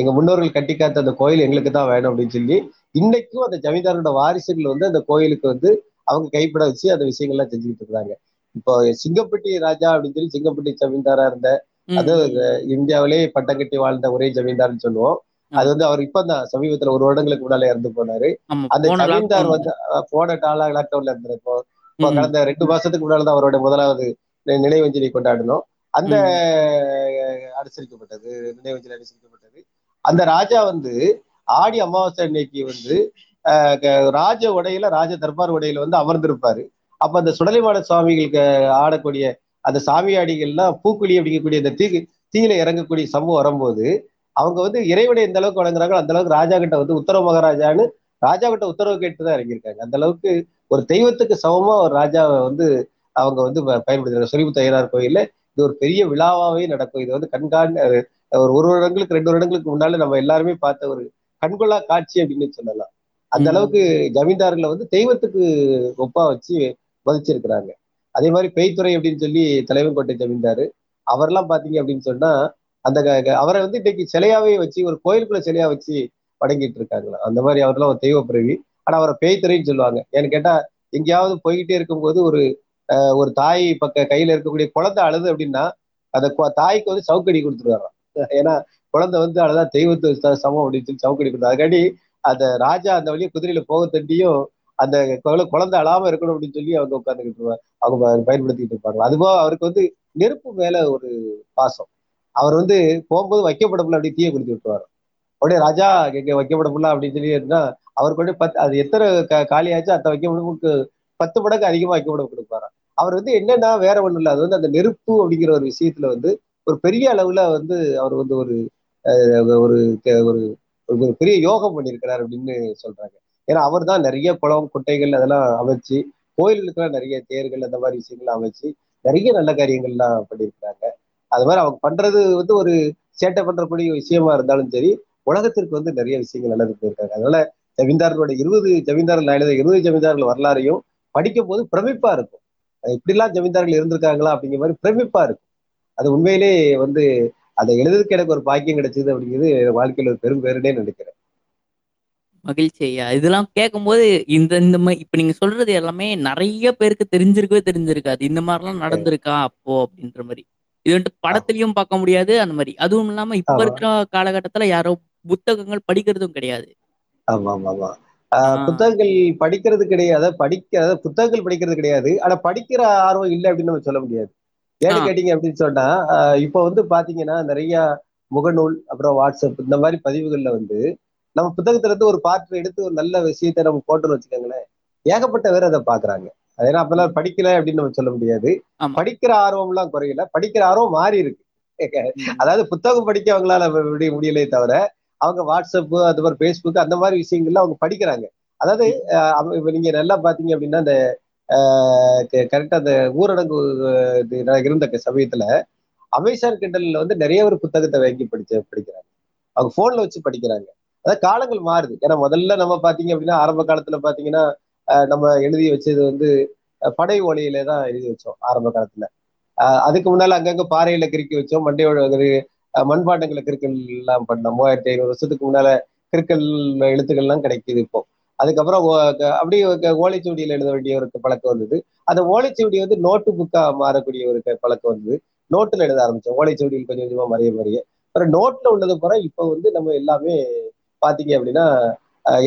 எங்க முன்னோர்கள் கட்டி காத்த அந்த கோயில் எங்களுக்கு தான் வேணும் அப்படின்னு சொல்லி இன்னைக்கும் அந்த ஜமீன்தாரோட வாரிசுகள் வந்து அந்த கோயிலுக்கு வந்து அவங்க கைப்பட வச்சு அந்த விஷயங்கள்லாம் செஞ்சுக்கிட்டு இருக்கிறாங்க. இப்போ சிங்கப்பட்டி ராஜா அப்படின்னு சொல்லி சிங்கப்பட்டி ஜமீன்தாரா இருந்த, அது இந்தியாவிலேயே பட்டம் கட்டி வாழ்ந்த ஒரே ஜமீன்தார்னு சொல்லுவோம். அது வந்து அவர் இப்பதான் சமீபத்துல ஒரு வருடங்களுக்கு முன்னாலே இறந்து போனாரு. அந்த ஜமீன்தார் வந்து போன டாலா லாக்டவுன்ல இருந்தாரு. இப்போ இப்போ கடந்த ரெண்டு மாசத்துக்கு முன்னாலதான் அவரோட முதலாவது நினைவஞ்சலி கொண்டாடணும், அந்த அனுசரிக்கப்பட்டது நினைவஞ்சலி அனுசரிக்கப்பட்டது. அந்த ராஜா வந்து ஆடி அமாவாசை அன்னைக்கு வந்து ராஜ உடையில ராஜ தர்பார் உடையில வந்து அமர்ந்திருப்பாரு. அப்ப அந்த சுடலைமாட சுவாமிகளுக்கு ஆடக்கூடிய அந்த சாமியாடிகள்லாம் பூக்குழி அப்படிங்கக்கூடிய அந்த தீ தீயில இறங்கக்கூடிய சம்பவம் வரும்போது அவங்க வந்து இறைவனை எந்த அளவுக்கு வழங்குறாங்களோ அந்த அளவுக்கு ராஜா கிட்ட வந்து உத்தரவு மகாராஜான்னு ராஜா கிட்ட உத்தரவு கேட்டுதான் இறங்கியிருக்காங்க. அந்த அளவுக்கு ஒரு தெய்வத்துக்கு சமமா ஒரு ராஜாவை வந்து அவங்க வந்து பயன்படுத்துறாங்க. சொரிபுத்த ஐயனார் கோயில்ல இது ஒரு பெரிய விழாவாவே நடக்கும். இது வந்து கண்காண் ஒரு ஒரு வருடங்களுக்கு ரெண்டு வருடங்களுக்கு முன்னால நம்ம எல்லாருமே பார்த்த ஒரு கண்கொள்ளா காட்சி அப்படின்னு சொல்லலாம். அந்த அளவுக்கு ஜமீன்தார்களை வந்து தெய்வத்துக்கு ஒப்பா வச்சு மதிச்சிருக்கிறாங்க. அதே மாதிரி பேய்த்துறை அப்படின்னு சொல்லி தலைவன்கோட்டை ஜமீன்தாரு அவர்லாம் பாத்தீங்க அப்படின்னு சொன்னா அந்த அவரை வந்து இன்னைக்கு சிலையாவே வச்சு ஒரு கோயிலுக்குள்ள சிலையா வச்சு வணங்கிட்டு இருக்காங்களா. அந்த மாதிரி அவர்லாம் ஒரு தெய்வ பிறவி. ஆனா அவரை பேய்த்துறைன்னு சொல்லுவாங்க. ஏன்னு கேட்டா எங்கேயாவது போய்கிட்டே இருக்கும்போது ஒரு அஹ் ஒரு தாய் பக்க கையில இருக்கக்கூடிய குழந்தை அழுது அப்படின்னா அந்த தாய்க்கு வந்து சவுக்கடி கொடுத்துருவாராம். ஏன்னா குழந்தை வந்து அழுதா தெய்வத்து சமம் அப்படின்னு சொல்லி சவுக்கடி கொடுத்தாரு. அதுக்காண்டி அந்த ராஜா அந்த வழியை குதிரையில போக தண்டியும் அந்த குழந்தை அழாம இருக்கணும் அப்படின்னு சொல்லி அவங்க உட்காந்துக்கிட்டு இருப்பாங்க, அவங்க பயன்படுத்திக்கிட்டு இருப்பாங்க. அதுபோக அவருக்கு வந்து நெருப்பு மேல ஒரு பாசம். அவர் வந்து போகும்போது வைக்கப்படப்புல அப்படி தீயை குடித்து விட்டுருவாரு. உடனே ராஜா எங்க வைக்கப்படப்புல அப்படின்னு சொல்லி இருந்தா அவருக்கு வந்து பத்து அது எத்தனை காலியாச்சு அந்த வைக்கப்படப்புக்கு பத்து மடங்கு அதிகமா வைக்கப்பட கொடுப்பாரு. அவர் வந்து என்னன்னா வேற ஒண்ணும் இல்லை, அது வந்து அந்த நெருப்பு அப்படிங்கிற ஒரு விஷயத்துல வந்து ஒரு பெரிய அளவுல வந்து அவர் வந்து ஒரு ஒரு பெரிய யோகம் பண்ணியிருக்கிறார் அப்படின்னு சொல்றாங்க. ஏன்னா அவர் தான் நிறைய குளம் குட்டைகள் அதெல்லாம் அமைச்சு கோயிலுக்கெல்லாம் நிறைய தேர்கள் அந்த மாதிரி விஷயங்கள்லாம் அமைச்சு நிறைய நல்ல காரியங்கள்லாம் பண்ணியிருக்கிறாங்க. அது மாதிரி அவங்க பண்றது வந்து ஒரு சேட்டை பண்றக்கூடிய விஷயமா இருந்தாலும் சரி உலகத்திற்கு வந்து நிறைய விஷயங்கள் நல்லது பண்ணியிருக்காங்க. அதனால ஜமீன்தார்களோட இருபது ஜமீன்தார்கள் எழுத இருபது ஜமீன்தார்கள் வரலாறையும் படிக்கும் போது பிரமிப்பா இருக்கும். இப்படிலாம் ஜமீன்தார்கள் இருந்திருக்காங்களா அப்படிங்கிற மாதிரி பிரமிப்பா இருக்கும். அது உண்மையிலே வந்து அதை எழுதுறதுக்கு எனக்கு ஒரு பாக்கியம் கிடைச்சது அப்படிங்கிறது வாழ்க்கையில் ஒரு பெரும் பேருனே நினைக்கிறேன். மகிழ்ச்சி ஐயா, இதெல்லாம் கேட்கும் போது இந்த இந்த இப்ப நீங்க சொல்றது எல்லாமே நிறைய பேருக்கு தெரிஞ்சிருக்கவே தெரிஞ்சிருக்காது. இந்த மாதிரிலாம் நடந்திருக்கா அப்போ அப்படின்ற மாதிரி இது வந்துட்டு படத்துலயும் பார்க்க முடியாது. அந்த மாதிரி அதுவும் இல்லாம இப்ப இருக்கிற காலகட்டத்துல யாரோ புத்தகங்கள் படிக்கிறதும் கிடையாது. ஆமா ஆமா ஆமா புத்தகங்கள் படிக்கிறது கிடையாது, படிக்க புத்தகங்கள் படிக்கிறது கிடையாது. ஆனா படிக்கிற ஆர்வம் இல்லை அப்படின்னு நம்ம சொல்ல முடியாது. ஏன்னு கேட்டீங்க அப்படின்னு சொன்னா இப்ப வந்து பாத்தீங்கன்னா நிறைய முகநூல் அப்புறம் வாட்ஸ்அப் இந்த மாதிரி பதிவுகள்ல வந்து நம்ம புத்தகத்துல இருந்து ஒரு பாட்டு எடுத்து ஒரு நல்ல விஷயத்த நம்ம போட்டோன்னு வச்சுக்கோங்களேன், ஏகப்பட்ட பேர் அதை பாக்குறாங்க. அதனால அப்பெல்லாம் படிக்கல அப்படின்னு நம்ம சொல்ல முடியாது. படிக்கிற ஆர்வம் எல்லாம் குறையல, படிக்கிற ஆர்வம் மாறி இருக்கு. அதாவது புத்தகம் படிக்க அவங்களால முடியலையே தவிர அவங்க வாட்ஸ்அப் அது மாதிரி பேஸ்புக் அந்த மாதிரி விஷயங்கள்லாம் அவங்க படிக்கிறாங்க. அதாவது இப்ப நீங்க நல்லா பாத்தீங்க அப்படின்னா அந்த கரெக்டா அந்த ஊரடங்கு இருந்த சமயத்துல அமேசான் கிண்டல்ல வந்து நிறைய ஒரு புத்தகத்தை வாங்கி படிச்ச படிக்கிறாங்க. அவங்க போன்ல வச்சு படிக்கிறாங்க. அதாவது காலங்கள் மாறுது. ஏன்னா முதல்ல நம்ம பாத்தீங்க அப்படின்னா ஆரம்ப காலத்துல பாத்தீங்கன்னா நம்ம எழுதி வச்சது வந்து படை ஓலையில தான் எழுதி வச்சோம் ஆரம்ப காலத்துல. ஆஹ் அதுக்கு முன்னால அங்கங்க பாறையில கிறுக்கி வச்சோம், மண்டையோட மண்பாண்டங்களை கிறுக்கள் எல்லாம் பண்ணோம். மூவாயிரத்தி ஐநூறு வருஷத்துக்கு முன்னால கிறுக்கல் எழுத்துக்கள் எல்லாம் கிடைக்குது இப்போ. அதுக்கப்புறம் அப்படியே ஓலைச்சுவடியில் எழுத வேண்டிய ஒரு பழக்கம் வந்தது. அந்த ஓலைச்சுவடி வந்து நோட்டு புக்கா மாறக்கூடிய ஒரு பழக்கம் வந்தது. நோட்டுல எழுத ஆரம்பிச்சோம். ஓலைச்சுவடியில் கொஞ்சம் கொஞ்சமா மறைய மறைய அப்புறம் நோட்ல உள்ளது போற இப்போ வந்து நம்ம எல்லாமே பாத்தீங்க அப்படின்னா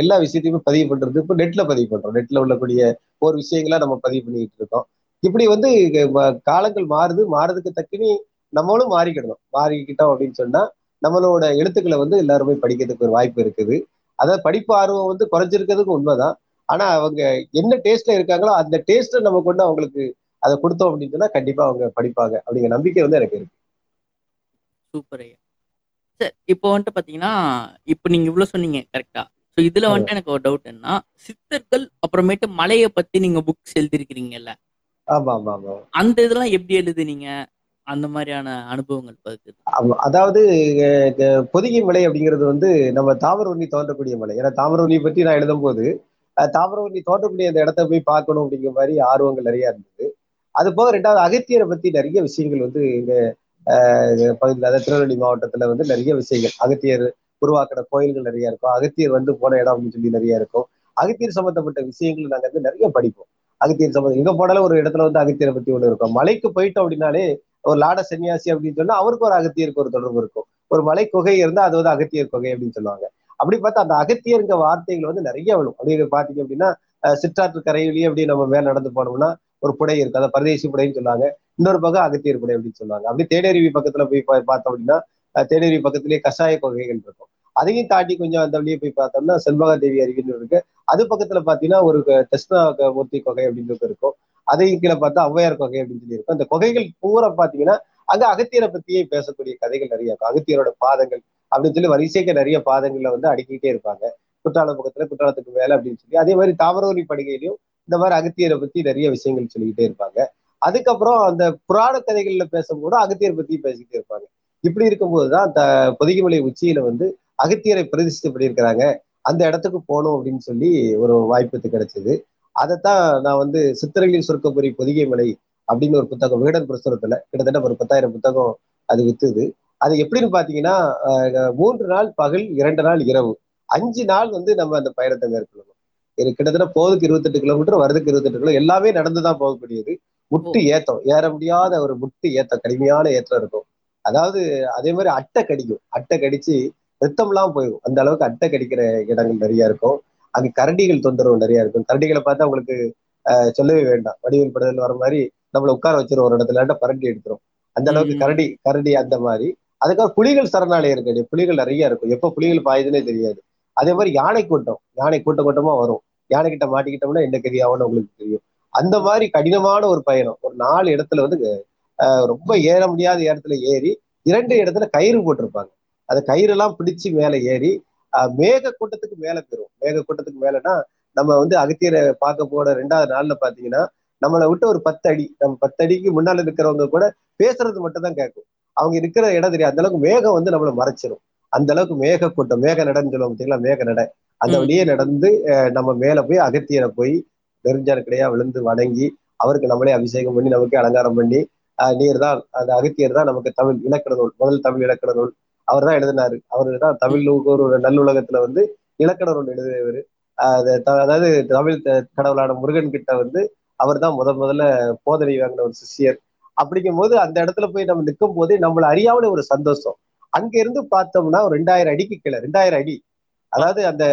எல்லா விஷயத்தையுமே பதிவு பண்றது இப்போ நெட்ல பதிவு பண்றோம். நெட்ல உள்ளக்கூடிய ஒரு விஷயங்களா நம்ம பதிவு பண்ணிக்கிட்டு இருக்கோம். இப்படி வந்து காலங்கள் மாறுது. மாறுறதுக்கு தக்கனி நம்மளும் மாறிக்கிடணும். மாறிக்கிட்டோம் அப்படின்னு சொன்னா நம்மளோட எழுத்துக்களை வந்து எல்லாருமே படிக்கிறதுக்கு ஒரு வாய்ப்பு இருக்குது. அதாவது படிப்பு ஆர்வம் வந்து குறைஞ்சிருக்கிறதுக்கு உண்மைதான். ஆனா அவங்க என்ன டேஸ்ட்ல இருக்காங்களோ அந்த டேஸ்ட்ல நம்ம கொண்டு அவங்களுக்கு அதை கொடுத்தோம் அப்படின்னு சொன்னா கண்டிப்பா அவங்க படிப்பாங்க அப்படிங்கிற நம்பிக்கை வந்து எனக்கு இருக்கு. சூப்பர் ஐயா. சார் இப்போ வந்துட்டு பாத்தீங்கன்னா இப்போ நீங்க இவ்வளவு சொன்னீங்க கரெக்டா. ஸோ இதுல வந்துட்டு எனக்கு ஒரு டவுட் என்ன, சித்தர்கள் அப்புறமேட்டு மலையை பத்தி நீங்க புக்ஸ் எழுதிருக்கிறீங்கல்ல, அந்த இதெல்லாம் எப்படி எழுதுனீங்க? அந்த மாதிரியான அனுபவங்கள் பார்க்குது. அதாவது பொதிகை மலை அப்படிங்கிறது வந்து நம்ம தாமிரவர்ணி தோன்றக்கூடிய மலை. ஏன்னா தாமிரவர்ணியை பற்றி நான் எழுதும் போது தாமிரவர்ணி தோன்றக்கூடிய அந்த இடத்த போய் பார்க்கணும் அப்படிங்கிற மாதிரி ஆர்வங்கள் நிறையா இருந்தது. அது போக ரெண்டாவது அகத்தியரை பற்றி நிறைய விஷயங்கள் வந்து எங்கள் பகுதியில், அதாவது திருநெல்வேலி மாவட்டத்தில் வந்து நிறைய விஷயங்கள், அகத்தியர் உருவாக்குற கோயில்கள் நிறையா இருக்கும், அகத்தியர் வந்து போன இடம் அப்படின்னு சொல்லி நிறையா இருக்கும். அகத்தியர் சம்மந்தப்பட்ட விஷயங்கள் நாங்கள் வந்து நிறைய படிப்போம். அகத்தியர் சம்மந்தம் எங்கே போனாலும் ஒரு இடத்துல வந்து அகத்தியரை பற்றி ஒன்று இருக்கும். மலைக்கு போயிட்டோம் அப்படின்னாலே ஒரு லாட சன்னியாசி அப்படின்னு சொன்னா அவருக்கு ஒரு அகத்தியருக்கு ஒரு தொடர்பு இருக்கும். ஒரு மலை குகை இருந்தால் அது வந்து அகத்தியர் குகை அப்படின்னு சொல்லுவாங்க. அப்படி பார்த்தா அந்த அகத்தியருங்க வார்த்தைகள் வந்து நிறைய வரும். அப்படின்னு பார்த்தீங்க அப்படின்னா சிற்றாற்று கரையிலேயே அப்படி நம்ம மேலே நடந்து போனோம்னா ஒரு புடை இருக்கும், அதை பரதேசி புடைன்னு சொல்லுவாங்க. இன்னொரு பக்கம் அகத்தியர் புடை அப்படின்னு சொல்லுவாங்க. அப்படி தேனருவி பக்கத்துல போய் பார்த்தோம் அப்படின்னா தேனருவி பக்கத்திலேயே கஷாய குகைகள் இருக்கும். அதையும் தாண்டி கொஞ்சம் அந்த வழியே போய் பார்த்தோம்னா செண்பகா தேவி அருவின்னு இருக்கு. அது பக்கத்துல பாத்தீங்கன்னா ஒரு கிருஷ்ணா மூர்த்தி குகை அப்படின்னு இருக்கும். அதையும் கீழே பார்த்தா ஔவையார் குகை அப்படின்னு சொல்லி இருக்கும். அந்த குகைகள் பூரா பாத்தீங்கன்னா அங்க அகத்தியரை பத்தியே பேசக்கூடிய கதைகள் நிறைய இருக்கும். அகத்தியரோட பாதங்கள் அப்படின்னு சொல்லி வரிசைக்கு நிறைய பாதங்கள்ல வந்து அடுக்கிட்டே இருப்பாங்க. குற்றாலம் பக்கத்துல குற்றாலத்துக்கு மேல அப்படின்னு சொல்லி அதே மாதிரி தாமிரவர்ணி படுகையிலையும் இந்த மாதிரி அகத்தியரை பத்தி நிறைய விஷயங்கள் சொல்லிக்கிட்டே இருப்பாங்க. அதுக்கப்புறம் அந்த புராண கதைகள்ல பேசும்போது அகத்தியரை பத்தி பேசிக்கிட்டே இருப்பாங்க. இப்படி இருக்கும்போதுதான் அந்த பொதிகைமலை உச்சியில வந்து அகத்தியரை பிரதிஷ்டை பண்ணியிருக்கிறாங்க, அந்த இடத்துக்கு போகணும் அப்படின்னு சொல்லி ஒரு வாய்ப்பு கிடைச்சது. அதைத்தான் நான் வந்து சித்திரங்களில் சுருக்கப்பொறி பொதிகைமலை அப்படின்னு ஒரு புத்தகம் வீடன் பிரசுரத்துல கிட்டத்தட்ட ஒரு பத்தாயிரம் புத்தகம் அது வித்துது. அது எப்படின்னு பாத்தீங்கன்னா மூன்று நாள் பகல் இரண்டு நாள் இரவு அஞ்சு நாள் வந்து நம்ம அந்த பயணத்தை மேற்கொள்ளணும். இது கிட்டத்தட்ட போதுக்கு இருபத்தெட்டு கிலோமீட்டர் வருதுக்கு இருபத்தெட்டு கிலோ எல்லாமே நடந்துதான் போகக்கூடியது. முட்டு ஏத்தம், ஏற முடியாத ஒரு முட்டு ஏத்தம், கடுமையான ஏற்றம் இருக்கும். அதாவது அதே மாதிரி அட்டை கடிக்கும், அட்டை கடிச்சு ரத்தம்லாம் போயிடும். அந்த அளவுக்கு அட்டை கடிக்கிற இடங்கள் நிறையா இருக்கும். அங்கே கரண்டிகள் தொந்தரவு நிறையா இருக்கும். கரண்டிகளை பார்த்தா உங்களுக்கு சொல்லவே வேண்டாம், வடிவில் படத்தில் வர மாதிரி நம்மளை உட்கார வச்சிடும் ஒரு இடத்துல, பரண்டி எடுத்துரும் அந்த அளவுக்கு கரடி கரடி அந்த மாதிரி. அதுக்காக புலிகள் சரணாலயம் இருக்க, புலிகள் நிறையா இருக்கும். எப்போ புலிகள் பாயுதுன்னே தெரியாது. அதே மாதிரி யானை கூட்டம், யானை கூட்ட கூட்டமாக வரும். யானைக்கிட்ட மாட்டிக்கிட்டோம்னா என்ன கதியாகணும்னு உங்களுக்கு தெரியும். அந்த மாதிரி கடினமான ஒரு பயணம். ஒரு நாலு இடத்துல வந்து ரொம்ப ஏற முடியாத இடத்துல ஏறி இரண்டு இடத்துல கயிறு போட்டிருப்பாங்க. அந்த கயிறெல்லாம் பிடிச்சி மேலே ஏறி மேக கூட்டத்துக்கு மேலே பெறும். மேக கூட்டத்துக்கு மேலேனா நம்ம வந்து அகத்தியரை பார்க்க போன ரெண்டாவது நாளில் பார்த்தீங்கன்னா நம்மளை விட்டு ஒரு பத்து அடி நம்ம பத்து அடிக்கு முன்னால் இருக்கிறவங்க கூட பேசுறது மட்டும் தான் கேட்கும். அவங்க இருக்கிற இடம் தெரியாது. அந்தளவுக்கு மேகம் வந்து நம்மளை மறைச்சிடும். அந்த அளவுக்கு மேக கூட்டம், மேக நடன்னு சொல்லுவாங்க பார்த்தீங்களா, மேக நட. அந்த வழியே நடந்து நம்ம மேலே போய் அகத்தியரை போய் நெருஞ்சாருக்கிடையா விழுந்து வணங்கி அவருக்கு நம்மளே அபிஷேகம் பண்ணி நமக்கே அலங்காரம் பண்ணி நீர் தான் அந்த அகத்தியர் தான் நமக்கு தமிழ் இலக்கண நூல், முதல் தமிழ் இலக்கண நூல் அவர் தான் எழுதினாரு. அவரு தான் தமிழுக்கு ஒரு நல்லுலகத்துல வந்து இலக்கண நூல் எழுதியவர். அதாவது தமிழ் கடவுளான முருகன் கிட்ட வந்து அவர் தான் முதன் முதல்ல போதனை வாங்கின ஒரு சிஷியர். அப்படிங்கும் போது அந்த இடத்துல போய் நம்ம நிற்கும் போதே நம்மளை அறியாமலே ஒரு சந்தோஷம். அங்க இருந்து பார்த்தோம்னா ஒரு ரெண்டாயிரம் அடிக்கு கீழே, ரெண்டாயிரம் அடி அதாவது அந்த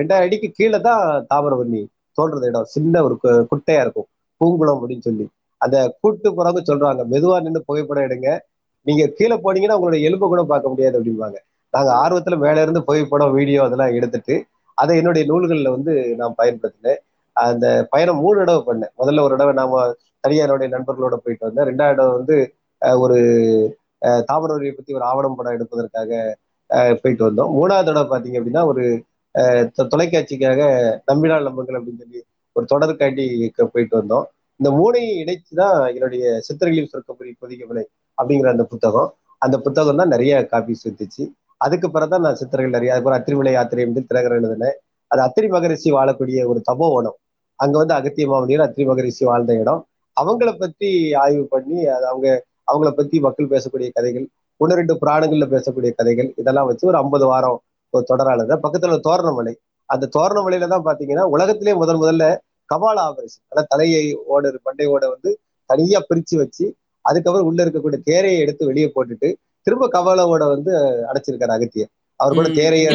ரெண்டாயிரம் அடிக்கு கீழே தான் தாமிரவர்ணி தோன்றது இடம். சின்ன ஒரு குட்டையா இருக்கும், பூங்குளம் அப்படின்னு சொல்லி அந்த கூட்டு போறவங்க சொல்றாங்க, மெதுவா நின்று புகைப்படம் எடுங்க, நீங்க கீழே போனீங்கன்னா உங்களோட எலும்பு கூட பார்க்க முடியாது அப்படிம்பாங்க. நாங்க ஆர்வத்துல மேல இருந்து புகைப்படம் வீடியோ அதெல்லாம் எடுத்துட்டு அதை என்னுடைய நூல்களில் வந்து நான் பயன்படுத்தினேன். அந்த பயணம் மூணு தடவை பண்ணேன். முதல்ல ஒரு தடவை நாம தனியா என்னுடைய நண்பர்களோட போயிட்டு வந்தேன். ரெண்டாவது தடவை வந்து ஒரு தாமிரவர்ணியை பத்தி ஒரு ஆவணம் படம் எடுப்பதற்காக போயிட்டு வந்தோம். மூணாவது தடவை பார்த்தீங்க அப்படின்னா ஒரு தொலைக்காட்சிக்காக நம்பினால் நம்புங்கள் அப்படின்னு சொல்லி ஒரு தொடர்காண்டி போயிட்டு வந்தோம். இந்த மூணையும் இணைச்சுதான் என்னுடைய சித்திரங்களில் சுருக்கப்பொறி பொதிகைமலை அப்படிங்கிற அந்த புத்தகம், அந்த புத்தகம் தான் நிறைய காப்பீஸ் வந்துச்சு. அதுக்கு பிறகுதான் நான் சித்திரங்கள் நிறைய, அதுக்கப்புறம் அத்திரிமலை யாத்திரை என்று திலகர் எழுதினேன். அது அத்திரி மகரிஷி வாழக்கூடிய ஒரு தபோவனம், அங்க வந்து அகத்திய மாமுனிவர் அத்திரி மகரிஷி வாழ்ந்த இடம். அவங்கள பற்றி ஆய்வு பண்ணி அது அவங்க அவங்கள பத்தி மக்கள் பேசக்கூடிய கதைகள், ஒன்று ரெண்டு புராணங்கள்ல பேசக்கூடிய கதைகள், இதெல்லாம் வச்சு ஒரு ஐம்பது வாரம் ஒரு தொடராளர் தான். பக்கத்துல ஒரு தோரணமலை, அந்த தோரணமலையில தான் பாத்தீங்கன்னா உலகத்திலே முதன் முதல்ல கபால ஆபரேஷன், ஆனா தலையை ஓட மண்டையோட வந்து தனியா பிரிச்சு வச்சு அதுக்கப்புறம் உள்ள இருக்கக்கூடிய தேரையை எடுத்து வெளியே போட்டுட்டு திரும்ப கபாலோட வந்து அடைச்சிருக்காரு அகத்தியர். அவர் கூட தேரைய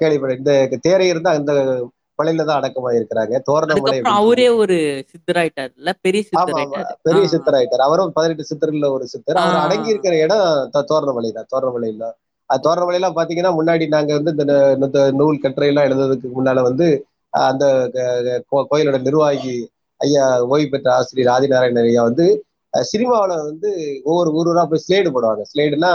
கேள்விப்பட இந்த தேரையர் தான் அந்த மலையில தான் அடக்கமாயிருக்கிறாங்க. தோரணமலை அவரே ஒரு சித்தராயிட்டார், பெரிய சித்தராயிட்டார். அவரும் பதினெட்டு சித்தர்கள்ல ஒரு சித்தர். அவர் அடங்கி இருக்கிற இடம் தோரணமலை தான். தோரணமலையில அது தோரணமலையெல்லாம் பாத்தீங்கன்னா முன்னாடி நாங்க வந்து இந்த நூல் கட்டுரையெல்லாம் எழுதுறதுக்கு முன்னால வந்து அந்த கோயிலோட நிர்வாகி ஐயா ஓய்வு பெற்ற ஆசிரியர் ஆதிநாராயண ஐயா வந்து சினிமாவில வந்து ஒவ்வொரு ஊரூரா போய் ஸ்லேடு போடுவாங்க. ஸ்லேடுனா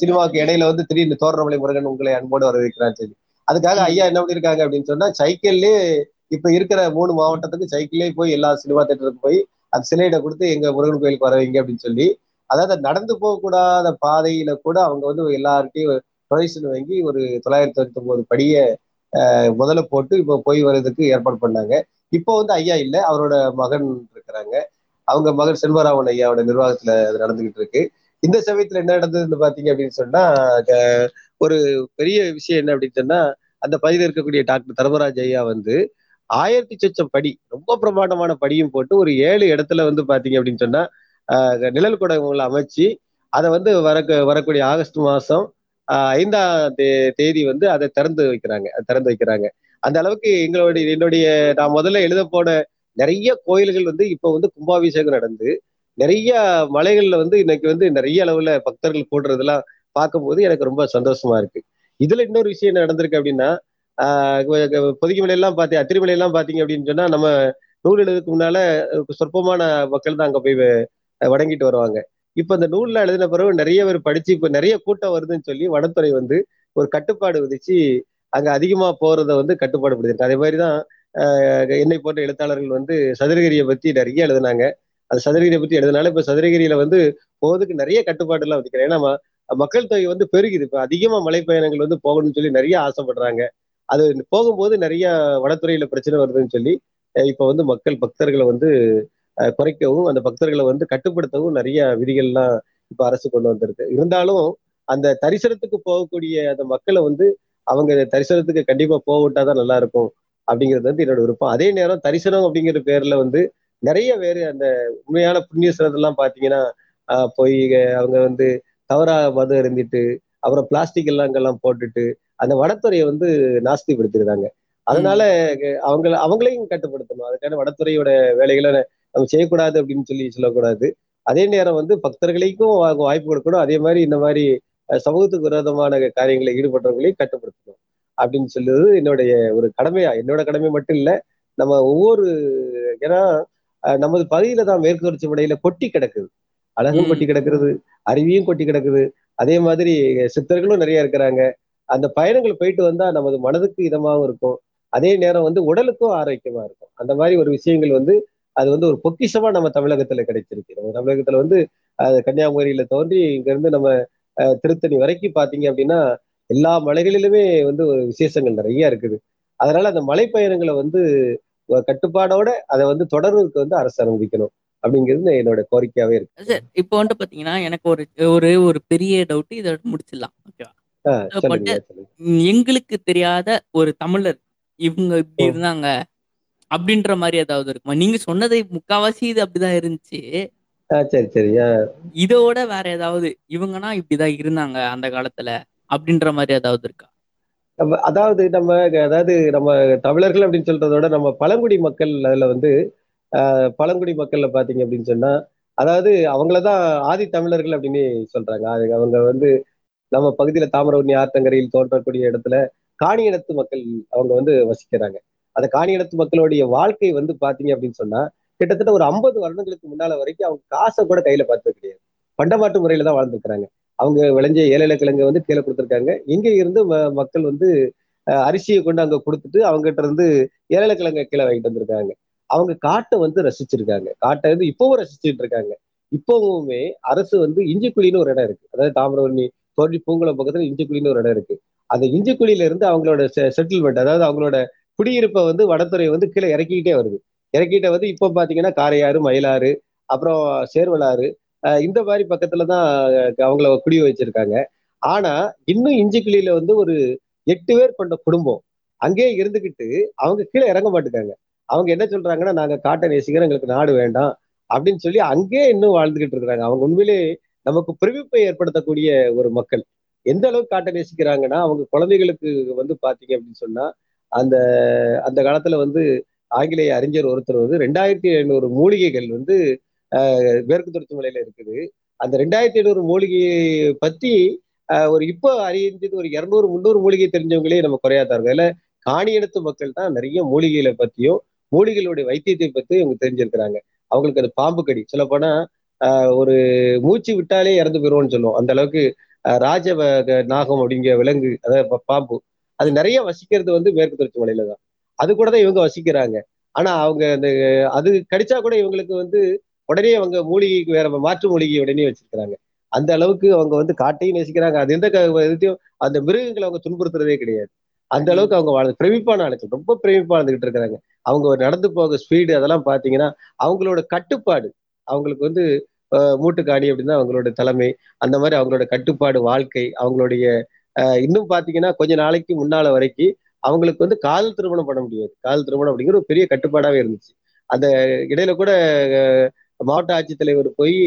சினிமாவுக்கு இடையில வந்து திடீர்னு தோரணமலை முருகன் உங்களை அன்போடு வரவேற்கிறான்னு சொல்லி அதுக்காக ஐயா என்ன பண்ணிருக்காங்க அப்படின்னு சொன்னா சைக்கிள்லயே இப்ப இருக்கிற மூணு மாவட்டத்துக்கு சைக்கிள்லேயே போய் எல்லா சினிமா தேட்டருக்கு போய் அந்த சிலையிட கொடுத்து எங்க முருகன் கோயிலுக்கு வரவைங்க அப்படின்னு சொல்லி அதாவது நடந்து போகக்கூடாத பாதையில கூட அவங்க வந்து எல்லார்ட்டையும் டொனேஷன் வாங்கி ஒரு தொள்ளாயிரத்தி தொண்ணூத்தி ஒன்பது படிய அஹ் முதல்ல போட்டு இப்போ போய் வர்றதுக்கு ஏற்பாடு பண்ணாங்க. இப்போ வந்து ஐயா இல்லை, அவரோட மகன் இருக்கிறாங்க, அவங்க மகன் செல்வராமன் ஐயாவோட நிர்வாகத்துல அது நடந்துகிட்டு இருக்கு. இந்த சமயத்துல என்ன நடந்ததுன்னு பாத்தீங்க அப்படின்னு சொன்னா, ஒரு பெரிய விஷயம் என்ன அப்படின்னு சொன்னா, அந்த பகுதியில் இருக்கக்கூடிய டாக்டர் தர்மராஜ் ஐயா வந்து ஆயிரத்தி சொச்சம் படி, ரொம்ப பிரமாண்டமான படியும் போட்டு ஒரு ஏழு இடத்துல வந்து பாத்தீங்க அப்படின்னு சொன்னா ஆஹ் நிழல் குடங்களை அமைச்சு அதை வந்து வர வரக்கூடிய ஆகஸ்ட் மாசம் ஆஹ் ஐந்தாம் தே தேதி வந்து அதை திறந்து வைக்கிறாங்க திறந்து வைக்கிறாங்க அந்த அளவுக்கு எங்களுடைய என்னுடைய நான் முதல்ல எழுத போன நிறைய கோயில்கள் வந்து இப்போ வந்து கும்பாபிஷேகம் நடந்து நிறைய மலைகள்ல வந்து இன்னைக்கு வந்து நிறைய அளவுல பக்தர்கள் கூடுறதெல்லாம் பார்க்கும்போது எனக்கு ரொம்ப சந்தோஷமா இருக்கு. இதுல இன்னொரு விஷயம் என்ன நடந்திருக்கு அப்படின்னா, ஆஹ் பொதிகைமலையெல்லாம் பாத்தி அத்திரிமலையெல்லாம் பாத்தீங்க அப்படின்னு சொன்னா நம்ம நூல் எழுதுக்கு முன்னால சொற்பமான மக்கள் தான் அங்க போய் வணங்கிட்டு வருவாங்க. இப்ப இந்த நூல்ல எழுதின பிறகு நிறைய பேர் படிச்சு இப்ப நிறைய கூட்டம் வருதுன்னு சொல்லி வனத்துறை வந்து ஒரு கட்டுப்பாடு விதிச்சு அங்க அதிகமா போறதை வந்து கட்டுப்பாடு விதிச்சிருக்கு. அதே மாதிரிதான் ஆஹ் என்னை போன்ற எழுத்தாளர்கள் வந்து சதுரகிரியை பத்தி நிறைய எழுதினாங்க. அது சதுரகிரியை பத்தி எழுதினால இப்ப சதுரகிரியில வந்து போறதுக்கு நிறைய கட்டுப்பாடு எல்லாம் விதிக்கிறேன். ஏன்னா மக்கள் தொகை வந்து பெருகுது, இப்ப அதிகமா மலை பயணங்கள் வந்து போகணும்னு சொல்லி நிறைய ஆசைப்படுறாங்க. அது போகும்போது நிறைய வனத்துறையில பிரச்சனை வருதுன்னு சொல்லி இப்ப வந்து மக்கள் பக்தர்களை வந்து குறைக்கவும் அந்த பக்தர்களை வந்து கட்டுப்படுத்தவும் நிறைய விதிகள்லாம் இப்ப அரசு கொண்டு வந்திருக்கு. இருந்தாலும் அந்த தரிசனத்துக்கு போகக்கூடிய அந்த மக்களை வந்து அவங்க தரிசனத்துக்கு கண்டிப்பா போகவிட்டாதான் நல்லா இருக்கும் அப்படிங்கிறது வந்து என்னோட விருப்பம். அதே நேரம் தரிசனம் அப்படிங்கிற பேர்ல வந்து நிறைய பேர் அந்த உண்மையான புண்ணிய ஸ்தலத்தெல்லாம் பாத்தீங்கன்னா ஆஹ் போய் அவங்க வந்து தவறா மது இருந்துட்டு அப்புறம் பிளாஸ்டிக் எல்லாம் அங்கெல்லாம் போட்டுட்டு அந்த வனத்துறையை வந்து நாஸ்திப்படுத்திருந்தாங்க. அதனால அவங்க அவங்களையும் கட்டுப்படுத்தணும். அதுக்கான வனத்துறையோட வேலைகளை நம்ம செய்யக்கூடாது அப்படின்னு சொல்லி சொல்லக்கூடாது. அதே நேரம் வந்து பக்தர்களுக்கும் வாய்ப்பு கொடுக்கணும். அதே மாதிரி இந்த மாதிரி சமூகத்துக்கு விரோதமான காரியங்களை ஈடுபடுறவங்களையும் கட்டுப்படுத்தணும் அப்படின்னு சொல்லுவது என்னுடைய ஒரு கடமையா, என்னோட கடமை மட்டும் இல்லை, நம்ம ஒவ்வொரு ஏன்னா நமது பகுதியில தான் மேற்கு தொடர்ச்சி மலையில கொட்டி கிடக்குது, அழகும் கொட்டி கிடக்குறது, அருவியும் கொட்டி கிடக்குது, அதே மாதிரி சித்தர்களும் நிறைய இருக்கிறாங்க. அந்த பயணங்கள் போயிட்டு வந்தா நமது மனதுக்கு இதமாகவும் இருக்கும், அதே நேரம் வந்து உடலுக்கும் ஆரோக்கியமா இருக்கும். அந்த மாதிரி ஒரு விஷயங்கள் வந்து அது வந்து ஒரு பொக்கிஷமா நம்ம தமிழகத்துல கிடைச்சிருக்கு. நம்ம தமிழகத்துல வந்து அது கன்னியாகுமரியில தோன்றி இங்க இருந்து நம்ம திருத்தணி வரைக்கும் பாத்தீங்க அப்படின்னா எல்லா மலைகளிலுமே வந்து ஒரு விசேஷங்கள் நிறைய இருக்குது. அதனால அந்த மலை பயணங்களை வந்து கட்டுப்பாடோட அதை வந்து தொடர்றதுக்கு வந்து அரசு அனுமதிக்கணும் அப்படிங்கிறது என்னோட கோரிக்கையாவே இருக்கு சார். இப்போ வந்து பாத்தீங்கன்னா எனக்கு ஒரு ஒரே ஒரு பெரிய டவுட், இதை முடிச்சிடலாம். எங்களுக்கு தெரியாத ஒரு தமிழர் இவங்க இப்படி இருந்தாங்க அப்படின்ற மாதிரி ஏதாவது இருக்குமா? நீங்க சொன்னதை முக்காவாசி இது அப்படிதான் இருந்துச்சு. இதோட வேற ஏதாவது இவங்கன்னா இப்படிதான் இருந்தாங்க அந்த காலத்துல அப்படின்ற மாதிரி ஏதாவது இருக்கா? அதாவது நம்ம அதாவது நம்ம தமிழர்கள் அப்படின்னு சொல்றதோட நம்ம பழங்குடி மக்கள் அதுல வந்து அஹ் பழங்குடி மக்கள்ல பாத்தீங்க அப்படின்னு சொன்னா அதாவது அவங்களதான் ஆதி தமிழர்கள் அப்படின்னு சொல்றாங்க. அது அவங்க வந்து நம்ம பகுதியில தாமிரபரணி ஆற்றங்கரையில் தோன்றக்கூடிய இடத்துல காணி இனத்து மக்கள் அவங்க வந்து வசிக்கிறாங்க. அந்த காணி இனத்து மக்களுடைய வாழ்க்கை வந்து பாத்தீங்க அப்படின்னு சொன்னா கிட்டத்தட்ட ஒரு ஐம்பது வருடங்களுக்கு முன்னால வரைக்கும் அவங்க காசை கூட கையில பார்த்தது கிடையாது, பண்டமாட்டு முறையில தான் வாழ்ந்துருக்கிறாங்க. அவங்க விளைஞ்ச ஏழையில கிழங்கை வந்து கீழே கொடுத்துருக்காங்க. இங்க இருந்து மக்கள் வந்து அரிசியை கொண்டு அங்க கொடுத்துட்டு அவங்ககிட்ட இருந்து ஏழையில கிழங்கை கீழே வாங்கிட்டு வந்திருக்காங்க. அவங்க காட்டை வந்து ரசிச்சிருக்காங்க, காட்டை வந்து இப்பவும் ரசிச்சுட்டு இருக்காங்க. இப்பவுமே அரசு வந்து இஞ்சிக்குழின்னு ஒரு இடம் இருக்கு, அதாவது தாமிரபரணி தோன்றி பூங்குளம் பக்கத்துல இஞ்சிக்குழின்னு ஒரு இடம் இருக்கு. அந்த இஞ்சிக்குழியில இருந்து அவங்களோட செட்டில்மெண்ட் அதாவது அவங்களோட குடியிருப்பை வந்து வனத்துறை வந்து கீழே இறக்கிக்கிட்டே வருது. இறக்கிட்ட வந்து இப்போ பார்த்தீங்கன்னா காரையாறு, மயிலாறு, அப்புறம் சேர்வலாறு இந்த மாதிரி பக்கத்துல தான் அவங்கள குடி வச்சிருக்காங்க. ஆனா இன்னும் இஞ்சிக்குழியில வந்து ஒரு எட்டு பேர் கொண்ட குடும்பம் அங்கேயே இருந்துகிட்டு அவங்க கீழே இறங்க மாட்டுக்காங்க. அவங்க என்ன சொல்றாங்கன்னா, நாங்க காட்டை நேசிக்கிறோம், எங்களுக்கு நாடு வேண்டாம் அப்படின்னு சொல்லி அங்கேயே இன்னும் வாழ்ந்துகிட்டு இருக்கிறாங்க. அவங்க உண்மையிலே நமக்கு பிரமிப்பை ஏற்படுத்தக்கூடிய ஒரு மக்கள். எந்த அளவுக்கு காட்டை நேசிக்கிறாங்கன்னா அவங்க குழந்தைகளுக்கு வந்து பாத்தீங்க அப்படின்னு சொன்னா அந்த அந்த காலத்துல வந்து ஆங்கிலேய அறிஞர் ஒருத்தர் வந்து ரெண்டாயிரத்தி ஐநூறு மூலிகைகள் வந்து அஹ் மேற்கு தொடர்ச்சி மலையில இருக்குது. அந்த ரெண்டாயிரத்தி ஐநூறு மூலிகையை பத்தி அஹ் ஒரு இப்போ அறிஞ்சது ஒரு இருநூறு முந்நூறு மூலிகை தெரிஞ்சவங்களே நம்ம குறையாதான் இருக்கும். அதில் காணி எடுத்த மக்கள் தான் நிறைய மூலிகைகளை பத்தியும் மூலிகைகளுடைய வைத்தியத்தை பத்தியும் இவங்க தெரிஞ்சிருக்கிறாங்க. அவங்களுக்கு அது பாம்பு கடி, சொல்ல போனா ஆஹ் ஒரு மூச்சு விட்டாலே இறந்து போயிடுவோம்னு சொல்லுவோம். அந்த அளவுக்கு ராஜ நாகம் அப்படிங்கிற விலங்கு, அதாவது பாம்பு, அது நிறைய வசிக்கிறது வந்து மேற்கு தொடர்ச்சி மலையில தான். அது கூட தான் இவங்க வசிக்கிறாங்க. ஆனா அவங்க அந்த அது கடிச்சா கூட இவங்களுக்கு வந்து உடனே அவங்க மூலிகைக்கு வேற மாற்று மூலிகை உடனே வச்சிருக்கிறாங்க. அந்த அளவுக்கு அவங்க வந்து காட்டையும் நேசிக்கிறாங்க. அது எந்த எதையும் அந்த மிருகங்களை அவங்க துன்புறுத்துறதே கிடையாது. அந்த அளவுக்கு அவங்க வாழ்ந்து பிரமிப்பான ஆளுக்கு ரொம்ப பிரமிப்பா இருந்துகிட்டு இருக்கிறாங்க. அவங்க நடந்து போக ஸ்பீடு அதெல்லாம் பாத்தீங்கன்னா அவங்களோட கட்டுப்பாடு, அவங்களுக்கு வந்து மூட்டுக்காணி அப்படின்னா அவங்களோட தலைமை, அந்த மாதிரி அவங்களோட கட்டுப்பாடு வாழ்க்கை அவங்களுடைய. இன்னும் பாத்தீங்கன்னா கொஞ்ச நாளைக்கு முன்னால வரைக்கும் அவங்களுக்கு வந்து காதல் திருமணம் பண்ண முடியாது. காதல் திருமணம் அப்படிங்கிற ஒரு பெரிய கட்டுப்பாடாவே இருந்துச்சு. அந்த இடையில கூட மாவட்ட ஆட்சித்தலைவர் போய்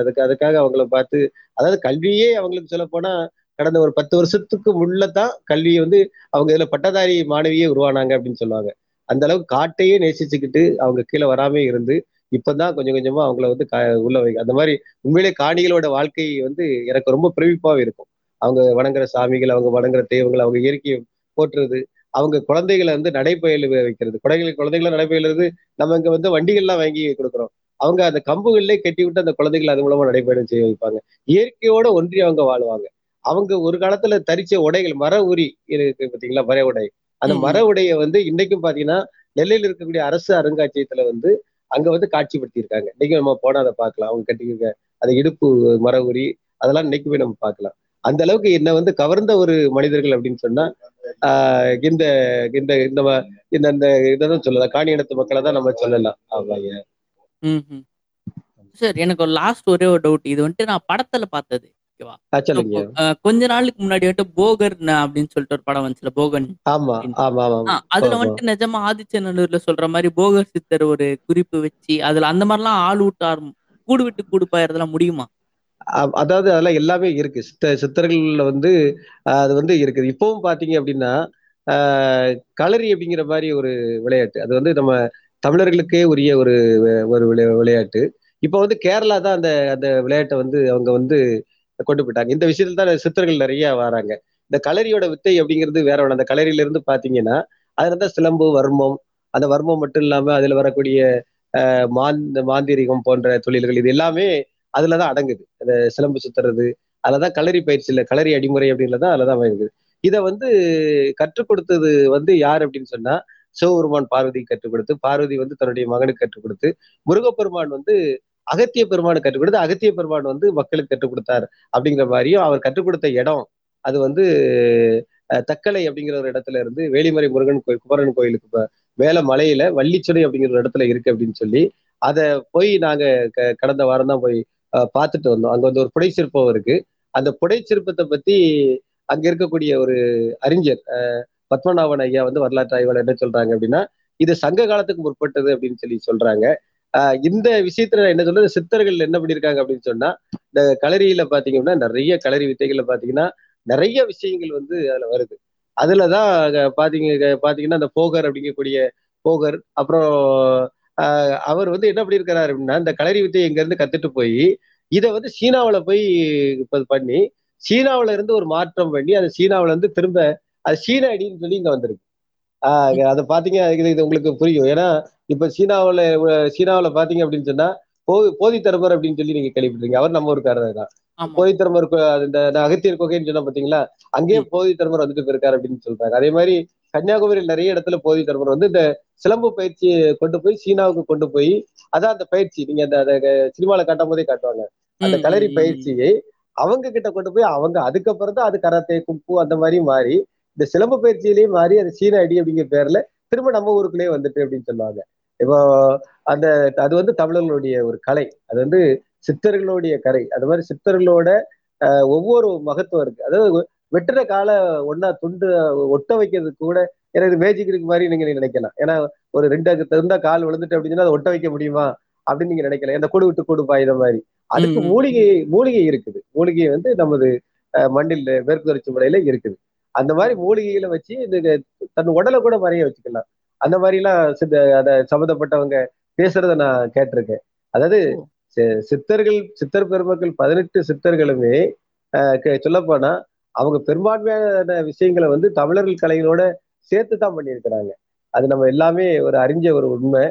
அதுக்கு அதுக்காக அவங்கள பார்த்து, அதாவது கல்வியே அவங்களுக்கு சொல்ல போனா கடந்த ஒரு பத்து வருஷத்துக்கு முன்னதான் கல்வியை வந்து அவங்க இதுல பட்டதாரி மாணவியே உருவானாங்க அப்படின்னு சொல்லுவாங்க. அந்த அளவுக்கு காட்டையே நேசிச்சுக்கிட்டு அவங்க கீழே வராமே இருந்து இப்பதான் கொஞ்சம் கொஞ்சமா அவங்கள வந்து உள்ள வைக்க. அந்த மாதிரி உண்மையிலே காணிகளோட வாழ்க்கை வந்து எனக்கு ரொம்ப பிரமிப்பாவே இருக்கும். அவங்க வணங்குற சாமிகள், அவங்க வணங்குற தெய்வங்கள், அவங்க இயற்கையை போற்றுறது, அவங்க குழந்தைகளை வந்து நடைப்பயில வைக்கிறது. குழந்தைகள் குழந்தைகளை நடைப்பயிலிருந்து நம்ம இங்க வந்து வண்டிகள்லாம் வாங்கி கொடுக்குறோம். அவங்க அந்த கம்புகள்லேயே கட்டி விட்டு அந்த குழந்தைகளை அது மூலமா நடைப்பயணம் செய்ய வைப்பாங்க. இயற்கையோட ஒன்றி அவங்க வாழ்வாங்க. அவங்க ஒரு காலத்துல தரிச்ச உடைகள் மர உரி இருக்கு பாத்தீங்களா, மர உடை. அந்த மர உடையை வந்து இன்னைக்கும் பாத்தீங்கன்னா நெல்லையில் இருக்கக்கூடிய அரசு அருங்காட்சியகத்துல வந்து அங்க வந்து காட்சிப்படுத்தியிருக்காங்க. இன்னைக்கு நம்ம போனா அதை பார்க்கலாம். அவங்க கட்டிக்கிற அந்த இடுப்பு மர உரி அதெல்லாம் இன்னைக்கு போய் நம்ம பார்க்கலாம். அந்த அளவுக்கு என்னை வந்து கவர்ந்த ஒரு மனிதர்கள் அப்படின்னு சொன்னா ஆஹ் இந்த இந்த இந்த இதான் சொல்லலாம், காணி இனத்து மக்களை தான் நம்ம சொல்லலாம். ஆமாங்க. ம் சார், எனக்கு ஒரு லாஸ்ட் ஒரே ஒரு டவுட். இது வந்துட்டு நான் படத்துல பார்த்தது. கொஞ்ச நாளுக்கு முன்னாடி வந்துட்டு போகர் அப்படின்னு சொல்லிட்டு ஒரு படம் வந்துச்சுல, போகன். அதுல வந்துட்டு நிஜமா ஆதிச்சநல்லூர்ல சொல்ற மாதிரி போகர் சித்தர் ஒரு குறிப்பு வச்சு அதுல அந்த மாதிரி எல்லாம் ஆள் விட்டார் கூடு விட்டு கூடு பாயறதெல்லாம் முடியுமா? அதாவது அதெல்லாம் எல்லாமே இருக்கு. சித்த சித்தர்கள்ல வந்து அது வந்து இருக்குது. இப்பவும் பாத்தீங்க அப்படின்னா ஆஹ் களரி அப்படிங்கிற மாதிரி ஒரு விளையாட்டு, அது வந்து நம்ம தமிழர்களுக்கே உரிய ஒரு ஒரு விளையாட்டு. இப்ப வந்து கேரளா தான் அந்த அந்த விளையாட்டை வந்து அவங்க வந்து கொண்டு போயிட்டாங்க. இந்த விஷயத்துல தான் சித்தர்கள் நிறைய வராங்க. இந்த களரியோட வித்தை அப்படிங்கிறது வேற ஒன்று. அந்த களரியில இருந்து பாத்தீங்கன்னா அதுல தான் சிலம்பு, வர்மம், அந்த வர்மம் மட்டும் இல்லாம அதுல வரக்கூடிய அஹ் மாந் மாந்திரிகம் போன்ற தொழில்கள் இது எல்லாமே அதுலதான் அடங்குது. அந்த சிலம்பு சுத்துறது அதுலதான் களரி பயிற்சியில களரி அடிமுறை அப்படின்றதான் அதுலதான் இருக்குது. இதை வந்து கற்றுக் கொடுத்தது வந்து யார் அப்படின்னு சொன்னா சிவபெருமான் பார்வதிக்கு கற்றுக் கொடுத்து, பார்வதி வந்து தன்னுடைய மகனுக்கு கற்றுக் கொடுத்து, முருகப்பெருமான் வந்து அகத்திய பெருமானுக்கு கற்றுக் கொடுத்து, அகத்திய பெருமான் வந்து மக்களுக்கு கற்றுக் கொடுத்தார் அப்படிங்கிற மாதிரியும் அவர் கற்றுக் கொடுத்த இடம் அது வந்து தக்கலை அப்படிங்கிற ஒரு இடத்துல இருந்து வேலிமறை முருகன் கோயில் குமரன் கோயிலுக்கு மேல மலையில வள்ளிச்சுனை அப்படிங்கிற ஒரு இடத்துல இருக்கு அப்படின்னு சொல்லி அதை போய் நாங்க கடந்த வாரம் தான் போய் பார்த்துட்டு வந்தோம். அங்க வந்து ஒரு புடை சிற்பம் இருக்கு. அந்த புடை சிற்பத்தை பத்தி அங்க இருக்கக்கூடிய ஒரு அறிஞர் பத்மநாபன் ஐயா வந்து வரலாற்று ஆய்வாளர் என்ன சொல்றாங்க அப்படின்னா இது சங்க காலத்துக்கு முற்பட்டது அப்படின்னு சொல்லி சொல்றாங்க. ஆஹ் இந்த விஷயத்துல என்ன சொல்றது, சித்தர்கள் என்ன பண்ணியிருக்காங்க அப்படின்னு சொன்னா இந்த களரியில பாத்தீங்க அப்படின்னா நிறைய களரி வித்தைகள்ல பாத்தீங்கன்னா நிறைய விஷயங்கள் வந்து அதுல வருது. அதுலதான் பாத்தீங்க பாத்தீங்கன்னா அந்த போகர் அப்படிங்கக்கூடிய போகர், அப்புறம் ஆஹ் அவர் வந்து என்ன பண்ணியிருக்கிறாரு அப்படின்னா இந்த களரி வித்தையை இங்க இருந்து கத்துட்டு போய் இதை வந்து சீனாவில போய் பண்ணி சீனாவில இருந்து ஒரு மாற்றம் பண்ணி அது சீனாவில இருந்து திரும்ப அது சீன அடின்னு சொல்லி இங்க வந்திருக்கு. ஆஹ் அதை பாத்தீங்க இது உங்களுக்கு புரியும். ஏன்னா இப்ப சீனாவில சீனாவில பாத்தீங்க அப்படின்னு சொன்னா போ போதி தர்மர் அப்படின்னு சொல்லி நீங்க கேள்விப்பட்டிருக்கீங்க. அவர் நம்ம ஊருக்காரர் தான். போதி தர்மர் இந்த அகத்தியர் கொகைன்னு சொன்னா பாத்தீங்களா, அங்கேயே போதி தர்மர் வந்துட்டு போயிருக்காரு அப்படின்னு சொல்றாங்க. அதே மாதிரி கன்னியாகுமரியில் நிறைய இடத்துல போதி தர்மர் வந்து இந்த சிலம்பு பயிற்சியை கொண்டு போய் சீனாவுக்கு கொண்டு போய் அதான் அந்த பயிற்சி நீங்க அந்த சினிமாவில காட்டும் போதே காட்டுவாங்க அந்த களரி பயிற்சியை அவங்க கிட்ட கொண்டு போய் அவங்க அதுக்கப்புறம் தான் அது கராத்தே கும்பு அந்த மாதிரி மாறி இந்த சிலம்பு பயிற்சியிலேயே மாறி அது சீன அடி அப்படிங்கிற பேர்ல திரும்ப நம்ம ஊருக்குள்ளேயே வந்துட்டு அப்படின்னு சொல்லுவாங்க. இப்போ அந்த அது வந்து தமிழர்களுடைய ஒரு கலை, அது வந்து சித்தர்களுடைய கலை. அது மாதிரி சித்தர்களோட அஹ் ஒவ்வொரு மகத்துவம் இருக்கு. அதாவது வெட்டுற காலை ஒன்னா துண்டு ஒட்ட வைக்கிறதுக்கு கூட ஏன்னா இது மேஜிக் இருக்கு மாதிரி நீங்க நினைக்கலாம். ஏன்னா ஒரு ரெண்டு தகுந்த கால் விழுந்துட்டு அப்படின்னு சொன்னா அதை ஒட்ட வைக்க முடியுமா அப்படின்னு நீங்க நினைக்கலாம். இந்த கூடு விட்டு கூடு பாயுற மாதிரி அதுக்கு மூலிகை மூலிகை இருக்குது. மூலிகை வந்து நமது மண்ணில் மேற்கு தொடர்ச்சி முறையில இருக்குது. அந்த மாதிரி மூலிகைகளை வச்சு தன் உடலை கூட வரைய வச்சுக்கலாம். அந்த மாதிரி எல்லாம் சித்த அதை சம்மந்தப்பட்டவங்க பேசுறத நான் கேட்டிருக்கேன். அதாவது சித்தர்கள் சித்தர் பெருமக்கள் பதினெட்டு சித்தர்களுமே ஆஹ் சொல்லப்போனா அவங்க பெரும்பான்மையான விஷயங்களை வந்து தமிழர்கள் கலைகளோட சேர்த்து தான் பண்ணியிருக்கிறாங்க. அது நம்ம எல்லாமே ஒரு அறிஞ்ச ஒரு உண்மை.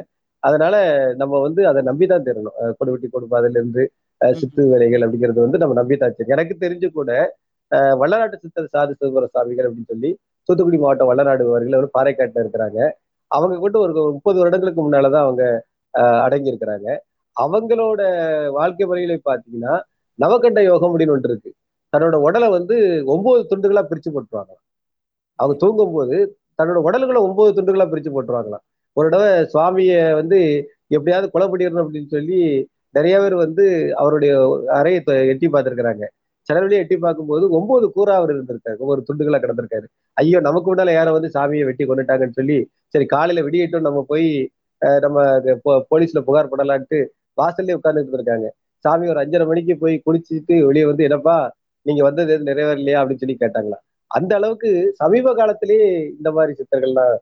அதனால நம்ம வந்து அதை நம்பிதான் தெரியணும். கொடு விட்டி கொடுப்பாதுல இருந்து சித்து வேலைகள் அப்படிங்கிறது வந்து நம்ம நம்பித்தான் தெரியும். எனக்கு தெரிஞ்சு கூட அஹ் வள்ளநாட்டு சித்தர் சாது சிதம்பர சாமிகள் அப்படின்னு சொல்லி தூத்துக்குடி மாவட்டம் வள்ளநாடு அவர்கள் ஒரு பாறைக்காட்டில் இருக்கிறாங்க. அவங்க கூட ஒரு முப்பது வருடங்களுக்கு முன்னாலதான் அவங்க அஹ் அடங்கியிருக்கிறாங்க. அவங்களோட வாழ்க்கை முறையில பாத்தீங்கன்னா நவகண்ட யோகம் அப்படின்னு ஒன்று இருக்கு. தன்னோட உடலை வந்து ஒன்பது துண்டுகளா பிரிச்சு போட்டுருவாங்களாம். அவங்க தூங்கும் போது தன்னோட உடலுக்குள்ள ஒன்பது துண்டுகளா பிரிச்சு போட்டுருவாங்களாம். ஒரு தடவை சுவாமிய வந்து எப்படியாவது கொலை பண்ணிடணும் அப்படின்னு சொல்லி நிறைய பேர் வந்து அவருடைய அறையை எட்டி பார்த்திருக்கிறாங்க. சிலவழியை எட்டி பார்க்கும்போது ஒன்பது கூறா அவர் இருந்திருக்காரு, ஒவ்வொரு துண்டுகளா கிடந்திருக்காரு. ஐயோ, நமக்கு முன்னால யாரோ வந்து சாமியை வெட்டி கொண்டுட்டாங்கன்னு சொல்லி, சரி காலையில விடியிட்டும் நம்ம போய் நம்ம போலீஸ்ல புகார் பண்ணலான்ட்டு வாசல்லே உட்கார்ந்துட்டு இருக்காங்க. சாமி ஒரு அஞ்சரை மணிக்கு போய் குளிச்சுட்டு வெளியே வந்து, என்னப்பா நீங்க வந்தது எது நிறைவேறலையா அப்படின்னு சொல்லி கேட்டாங்களா. அந்த அளவுக்கு சமீப காலத்திலேயே இந்த மாதிரி சித்தர்கள்லாம்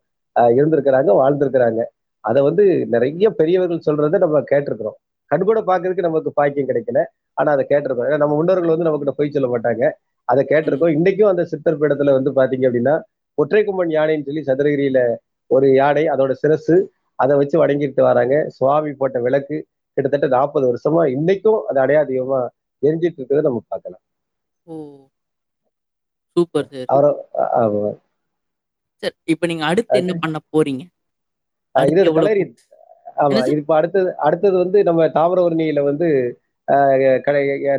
இருந்திருக்கிறாங்க, வாழ்ந்திருக்கிறாங்க. அதை வந்து நிறைய பெரியவர்கள் சொல்றதை நம்ம கேட்டிருக்கிறோம். கண்கூட பாக்குறதுக்கு நமக்கு பாக்கியம் கிடைக்கல, ஆனா அதை கேட்டிருக்கோம். ஏன்னா நம்ம முன்னோர்கள் வந்து நமக்கு பொய் சொல்ல மாட்டாங்க, அதை கேட்டிருக்கோம். இன்னைக்கும் அந்த சித்தர் பீடத்துல வந்து பாத்தீங்க அப்படின்னா ஒற்றை கும்பன் யானைன்னு சொல்லி சதுரகிரியில ஒரு யானை, அதோட சிரசு, அதை வச்சு வணங்கிட்டு வராங்க. சுவாமி போட்ட விளக்கு கிட்டத்தட்ட நாற்பது வருஷமா இன்னைக்கும் அது அடையாதீகமா எரிஞ்சிட்டு இருக்கிறத நம்ம பார்க்கலாம். அடுத்தது வந்து நம்ம தாமிரவர்ணியில வந்து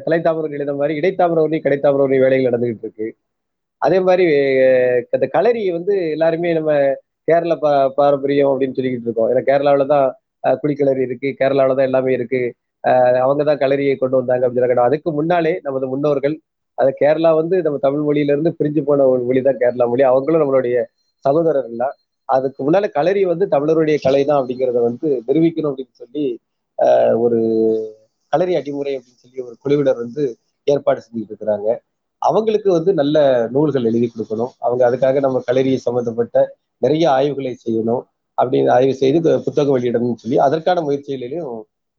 தலை தாமிரவர்ணி இந்த மாதிரி இடைத்தாமிரவர்ணி கிடைத்தாமிரவர்ணி வேலைகள் நடந்துகிட்டு இருக்கு. அதே மாதிரி அந்த களரி வந்து எல்லாருமே நம்ம கேரள பா பாரம்பரியம் அப்படின்னு சொல்லிக்கிட்டு இருக்கோம். ஏன்னா கேரளாவில்தான் குளிக்களரி இருக்கு, கேரளாவில்தான் எல்லாமே இருக்கு. அஹ் அவங்கதான் களரியை கொண்டு வந்தாங்க அப்படின்னு சொல்லி. அதுக்கு முன்னாலே நமது முன்னோர்கள் அதை, கேரளா வந்து நம்ம தமிழ் மொழியில இருந்து பிரிஞ்சு போன ஒரு மொழிதான் கேரளா மொழி. அவங்களும் நம்மளுடைய சகோதரர்கள் தான். அதுக்கு முன்னால களரி வந்து தமிழருடைய கலை தான் அப்படிங்கிறத வந்து நிரூபிக்கணும் அப்படின்னு சொல்லி அஹ் ஒரு களரி அடிமுறை அப்படின்னு சொல்லி ஒரு குழுவினர் வந்து ஏற்பாடு செஞ்சுட்டு இருக்கிறாங்க. அவங்களுக்கு வந்து நல்ல நூல்கள் எழுதி கொடுக்கணும். அவங்க அதுக்காக நம்ம களரியை சம்பந்தப்பட்ட நிறைய ஆய்வுகளை செய்யணும். அப்படின்னு ஆய்வு செய்து புத்தகம் வெளியிடணும்னு சொல்லி அதற்கான முயற்சிகளிலையும்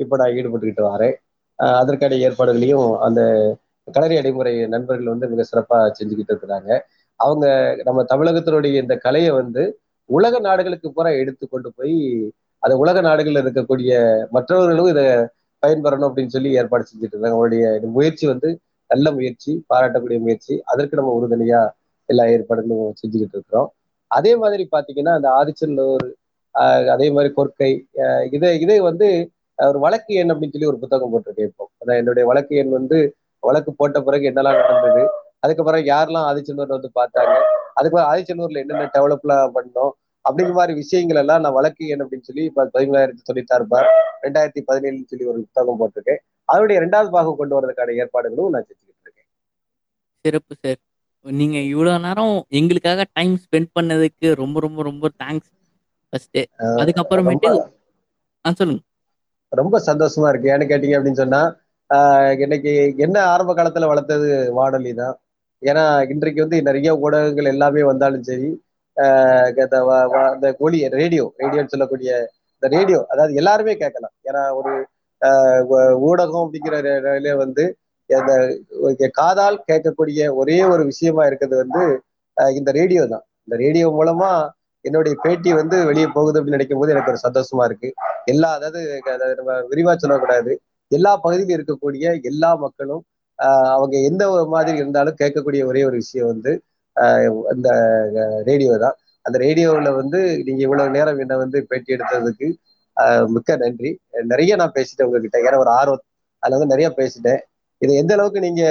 இப்போ நான் ஈடுபட்டுக்கிட்டு வரேன். அதற்கான ஏற்பாடுகளையும் அந்த களரி அடைமுறை நண்பர்கள் வந்து மிக சிறப்பாக செஞ்சுக்கிட்டு இருக்கிறாங்க. அவங்க நம்ம தமிழகத்தினுடைய இந்த கலையை வந்து உலக நாடுகளுக்கு பூரா எடுத்து கொண்டு போய் அதை உலக நாடுகளில் இருக்கக்கூடிய மற்றவர்களும் இதை பயன்பெறணும் அப்படின்னு சொல்லி ஏற்பாடு செஞ்சுட்டு இருக்காங்க. அவங்களுடைய முயற்சி வந்து நல்ல முயற்சி, பாராட்டக்கூடிய முயற்சி. அதற்கு நம்ம உறுதுணையாக எல்லா ஏற்பாடுகளும் செஞ்சுக்கிட்டு இருக்கிறோம். அதே மாதிரி பார்த்தீங்கன்னா அந்த ஆதிச்சல்லூர், அதே மாதிரி கொற்கை, இதை இதை வந்து ஒரு வழக்கு எண் அப்படின்னு சொல்லி ஒரு புத்தகம் போட்டிருக்கேன். இப்போ அதான் என்னுடைய வழக்கு எண் வந்து வழக்கு போட்ட பிறகு என்னெல்லாம் நடந்தது, அதுக்கப்புறம் யாரெல்லாம் ஆதிச்சல்லூர்ல வந்து பார்த்தாங்க, அதுக்கப்புறம் ஆதிச்சல்லூர்ல என்னென்ன டெவலப்லாம் பண்ணோம் அப்படிங்கிற மாதிரி விஷயங்கள் எல்லாம் நான் வழக்கு எண் அப்படின்னு சொல்லி இப்போ பதிமூணாயிரத்தி தொண்ணூத்தி ஆறு ரூபாய் ரெண்டாயிரத்தி பதினேழுன்னு சொல்லி ஒரு புத்தகம் போட்டிருக்கேன். அதனுடைய ரெண்டாவது பாகம் கொண்டு வரதுக்கான ஏற்பாடுகளும் நான் செஞ்சுக்கிட்டு இருக்கேன். சிறப்பு சார். நீங்க இவ்வளவு நேரம் எங்களுக்காக டைம் ஸ்பெண்ட் பண்ணதுக்கு ரொம்ப ரொம்ப ரொம்ப தேங்க்ஸ். அதுக்கப்புறமேட்டு சொல்லுங்க. ரொம்ப சந்தோஷமா இருக்கு. ஏன்னு கேட்டீங்க அப்படின்னு சொன்னா இன்னைக்கு என்ன ஆரம்ப காலத்துல வளர்த்தது வானொலி தான். ஏன்னா இன்றைக்கு வந்து நிறைய ஊடகங்கள் எல்லாமே வந்தாலும் சரி, ஆஹ் ஒளி ரேடியோ ரேடியோன்னு சொல்லக்கூடிய இந்த ரேடியோ அதாவது எல்லாருமே கேட்கலாம். ஏன்னா ஒரு ஆஹ் ஊடகம் அப்படிங்கிற வந்து அந்த காதால் கேட்கக்கூடிய ஒரே ஒரு விஷயமா இருக்கிறது வந்து இந்த ரேடியோ தான். இந்த ரேடியோ மூலமா என்னுடைய பேட்டி வந்து வெளியே போகுது அப்படின்னு நினைக்கும் போது எனக்கு ஒரு சந்தோஷமா இருக்கு. எல்லா அதாவது நம்ம விரிவா சொல்லக்கூடாது, எல்லா பகுதியிலும் இருக்கக்கூடிய எல்லா மக்களும் ஆஹ் அவங்க எந்த மாதிரி இருந்தாலும் கேட்கக்கூடிய ஒரே ஒரு விஷயம் வந்து ஆஹ் இந்த ரேடியோ தான். அந்த ரேடியோவில் வந்து நீங்க இவ்வளவு நேரம் என்னை வந்து பேட்டி எடுத்ததுக்கு ஆஹ் மிக்க நன்றி. நிறைய நான் பேசிட்டேன் உங்ககிட்ட. ஏன்னா ஒரு ஆர்வம் அதுல வந்து நிறைய பேசிட்டேன். இதை எந்த அளவுக்கு நீங்க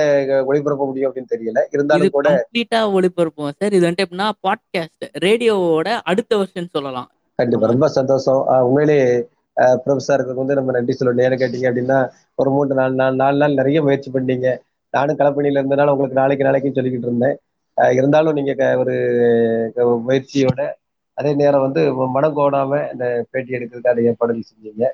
ஒளிபரப்ப முடியும் அப்படின்னு தெரியல, இருந்தாலும் கூட கம்ப்ளீட்டா ஒளிபரப்புவோம் சார். இது வந்து எப்படின்னா பாட்காஸ்ட் ரேடியோவோட அடுத்த வருஷம் சொல்லலாம். கண்டிப்பா ரொம்ப சந்தோஷம். உண்மையிலே ப்ரொஃபஸருக்கு வந்து நம்ம நன்றி சொல்லணும். ஏன்னு கேட்டீங்க அப்படின்னா ஒரு மூன்று நாலு நாலு நாலு நாள் நிறைய முயற்சி பண்ணீங்க. நானும் களப்பணியில இருந்தனால உங்களுக்கு நாளைக்கு நாளைக்குன்னு சொல்லிக்கிட்டு இருந்தேன். இருந்தாலும் நீங்க ஒரு முயற்சியோட அதே நேரம் வந்து மனம் கோடாம இந்த பேட்டி எடுக்கிறதுக்கான ஏற்பாடுகள் செஞ்சீங்க.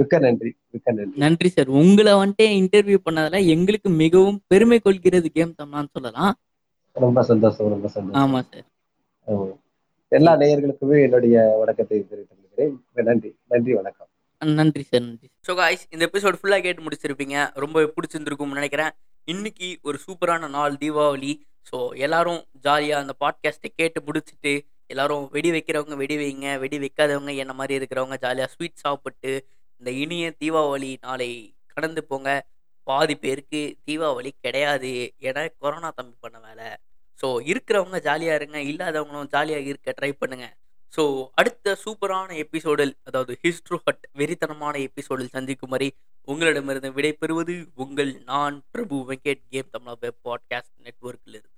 மிக்க நன்றி, மிக்க நன்றி. நன்றி சார். உங்களை வந்துட்டு இன்டர்வியூ பண்ணதுல எங்களுக்கு மிகவும் பெருமை கொள்கிறது கேம் தம்னான்னு சொல்லலாம். ரொம்ப சந்தோஷம், ரொம்ப சந்தோஷம். ஆமா சார். எல்லா நேயர்களுக்குமே என்னுடைய வணக்கத்தை தெரிவித்துக் கொள்கிறேன். நன்றி, நன்றி, வணக்கம். நன்றி சார், நன்றி. ஸோ காய்ஸ், இந்த எபிசோட் ஃபுல்லா கேட்டு முடிச்சிருப்பீங்க. ரொம்ப பிடிச்சிருந்துருக்கும்னு நினைக்கிறேன். இன்னைக்கு ஒரு சூப்பரான நாள், தீபாவளி. ஸோ எல்லாரும் ஜாலியா அந்த பாட்காஸ்ட்டை கேட்டு முடிச்சுட்டு, எல்லாரும் வெடி வைக்கிறவங்க வெடி வைங்க, வெடி வைக்காதவங்க என்ன மாதிரி இருக்கிறவங்க ஜாலியா ஸ்வீட் சாப்பிட்டு இந்த இனிய தீபாவளி நாளை கடந்து போங்க. பாதி பேருக்கு தீபாவளி கிடையாது, ஏன்னா கொரோனா தம்பி பண்ண வேலை. ஸோ இருக்கிறவங்க ஜாலியாக இருங்க, இல்லாதவங்களும் ஜாலியாக இருக்க ட்ரை பண்ணுங்கள். ஸோ அடுத்த சூப்பரான எபிசோடில், அதாவது ஹிஸ்ட்ரோ ஹட் வெறித்தனமான எபிசோடில் சந்திக்கும் வரை உங்களிடமிருந்து விடை பெறுவது உங்கள் நான் Prabhu Venkat game Tamizha web podcast நெட்வொர்க்கில் இருந்து.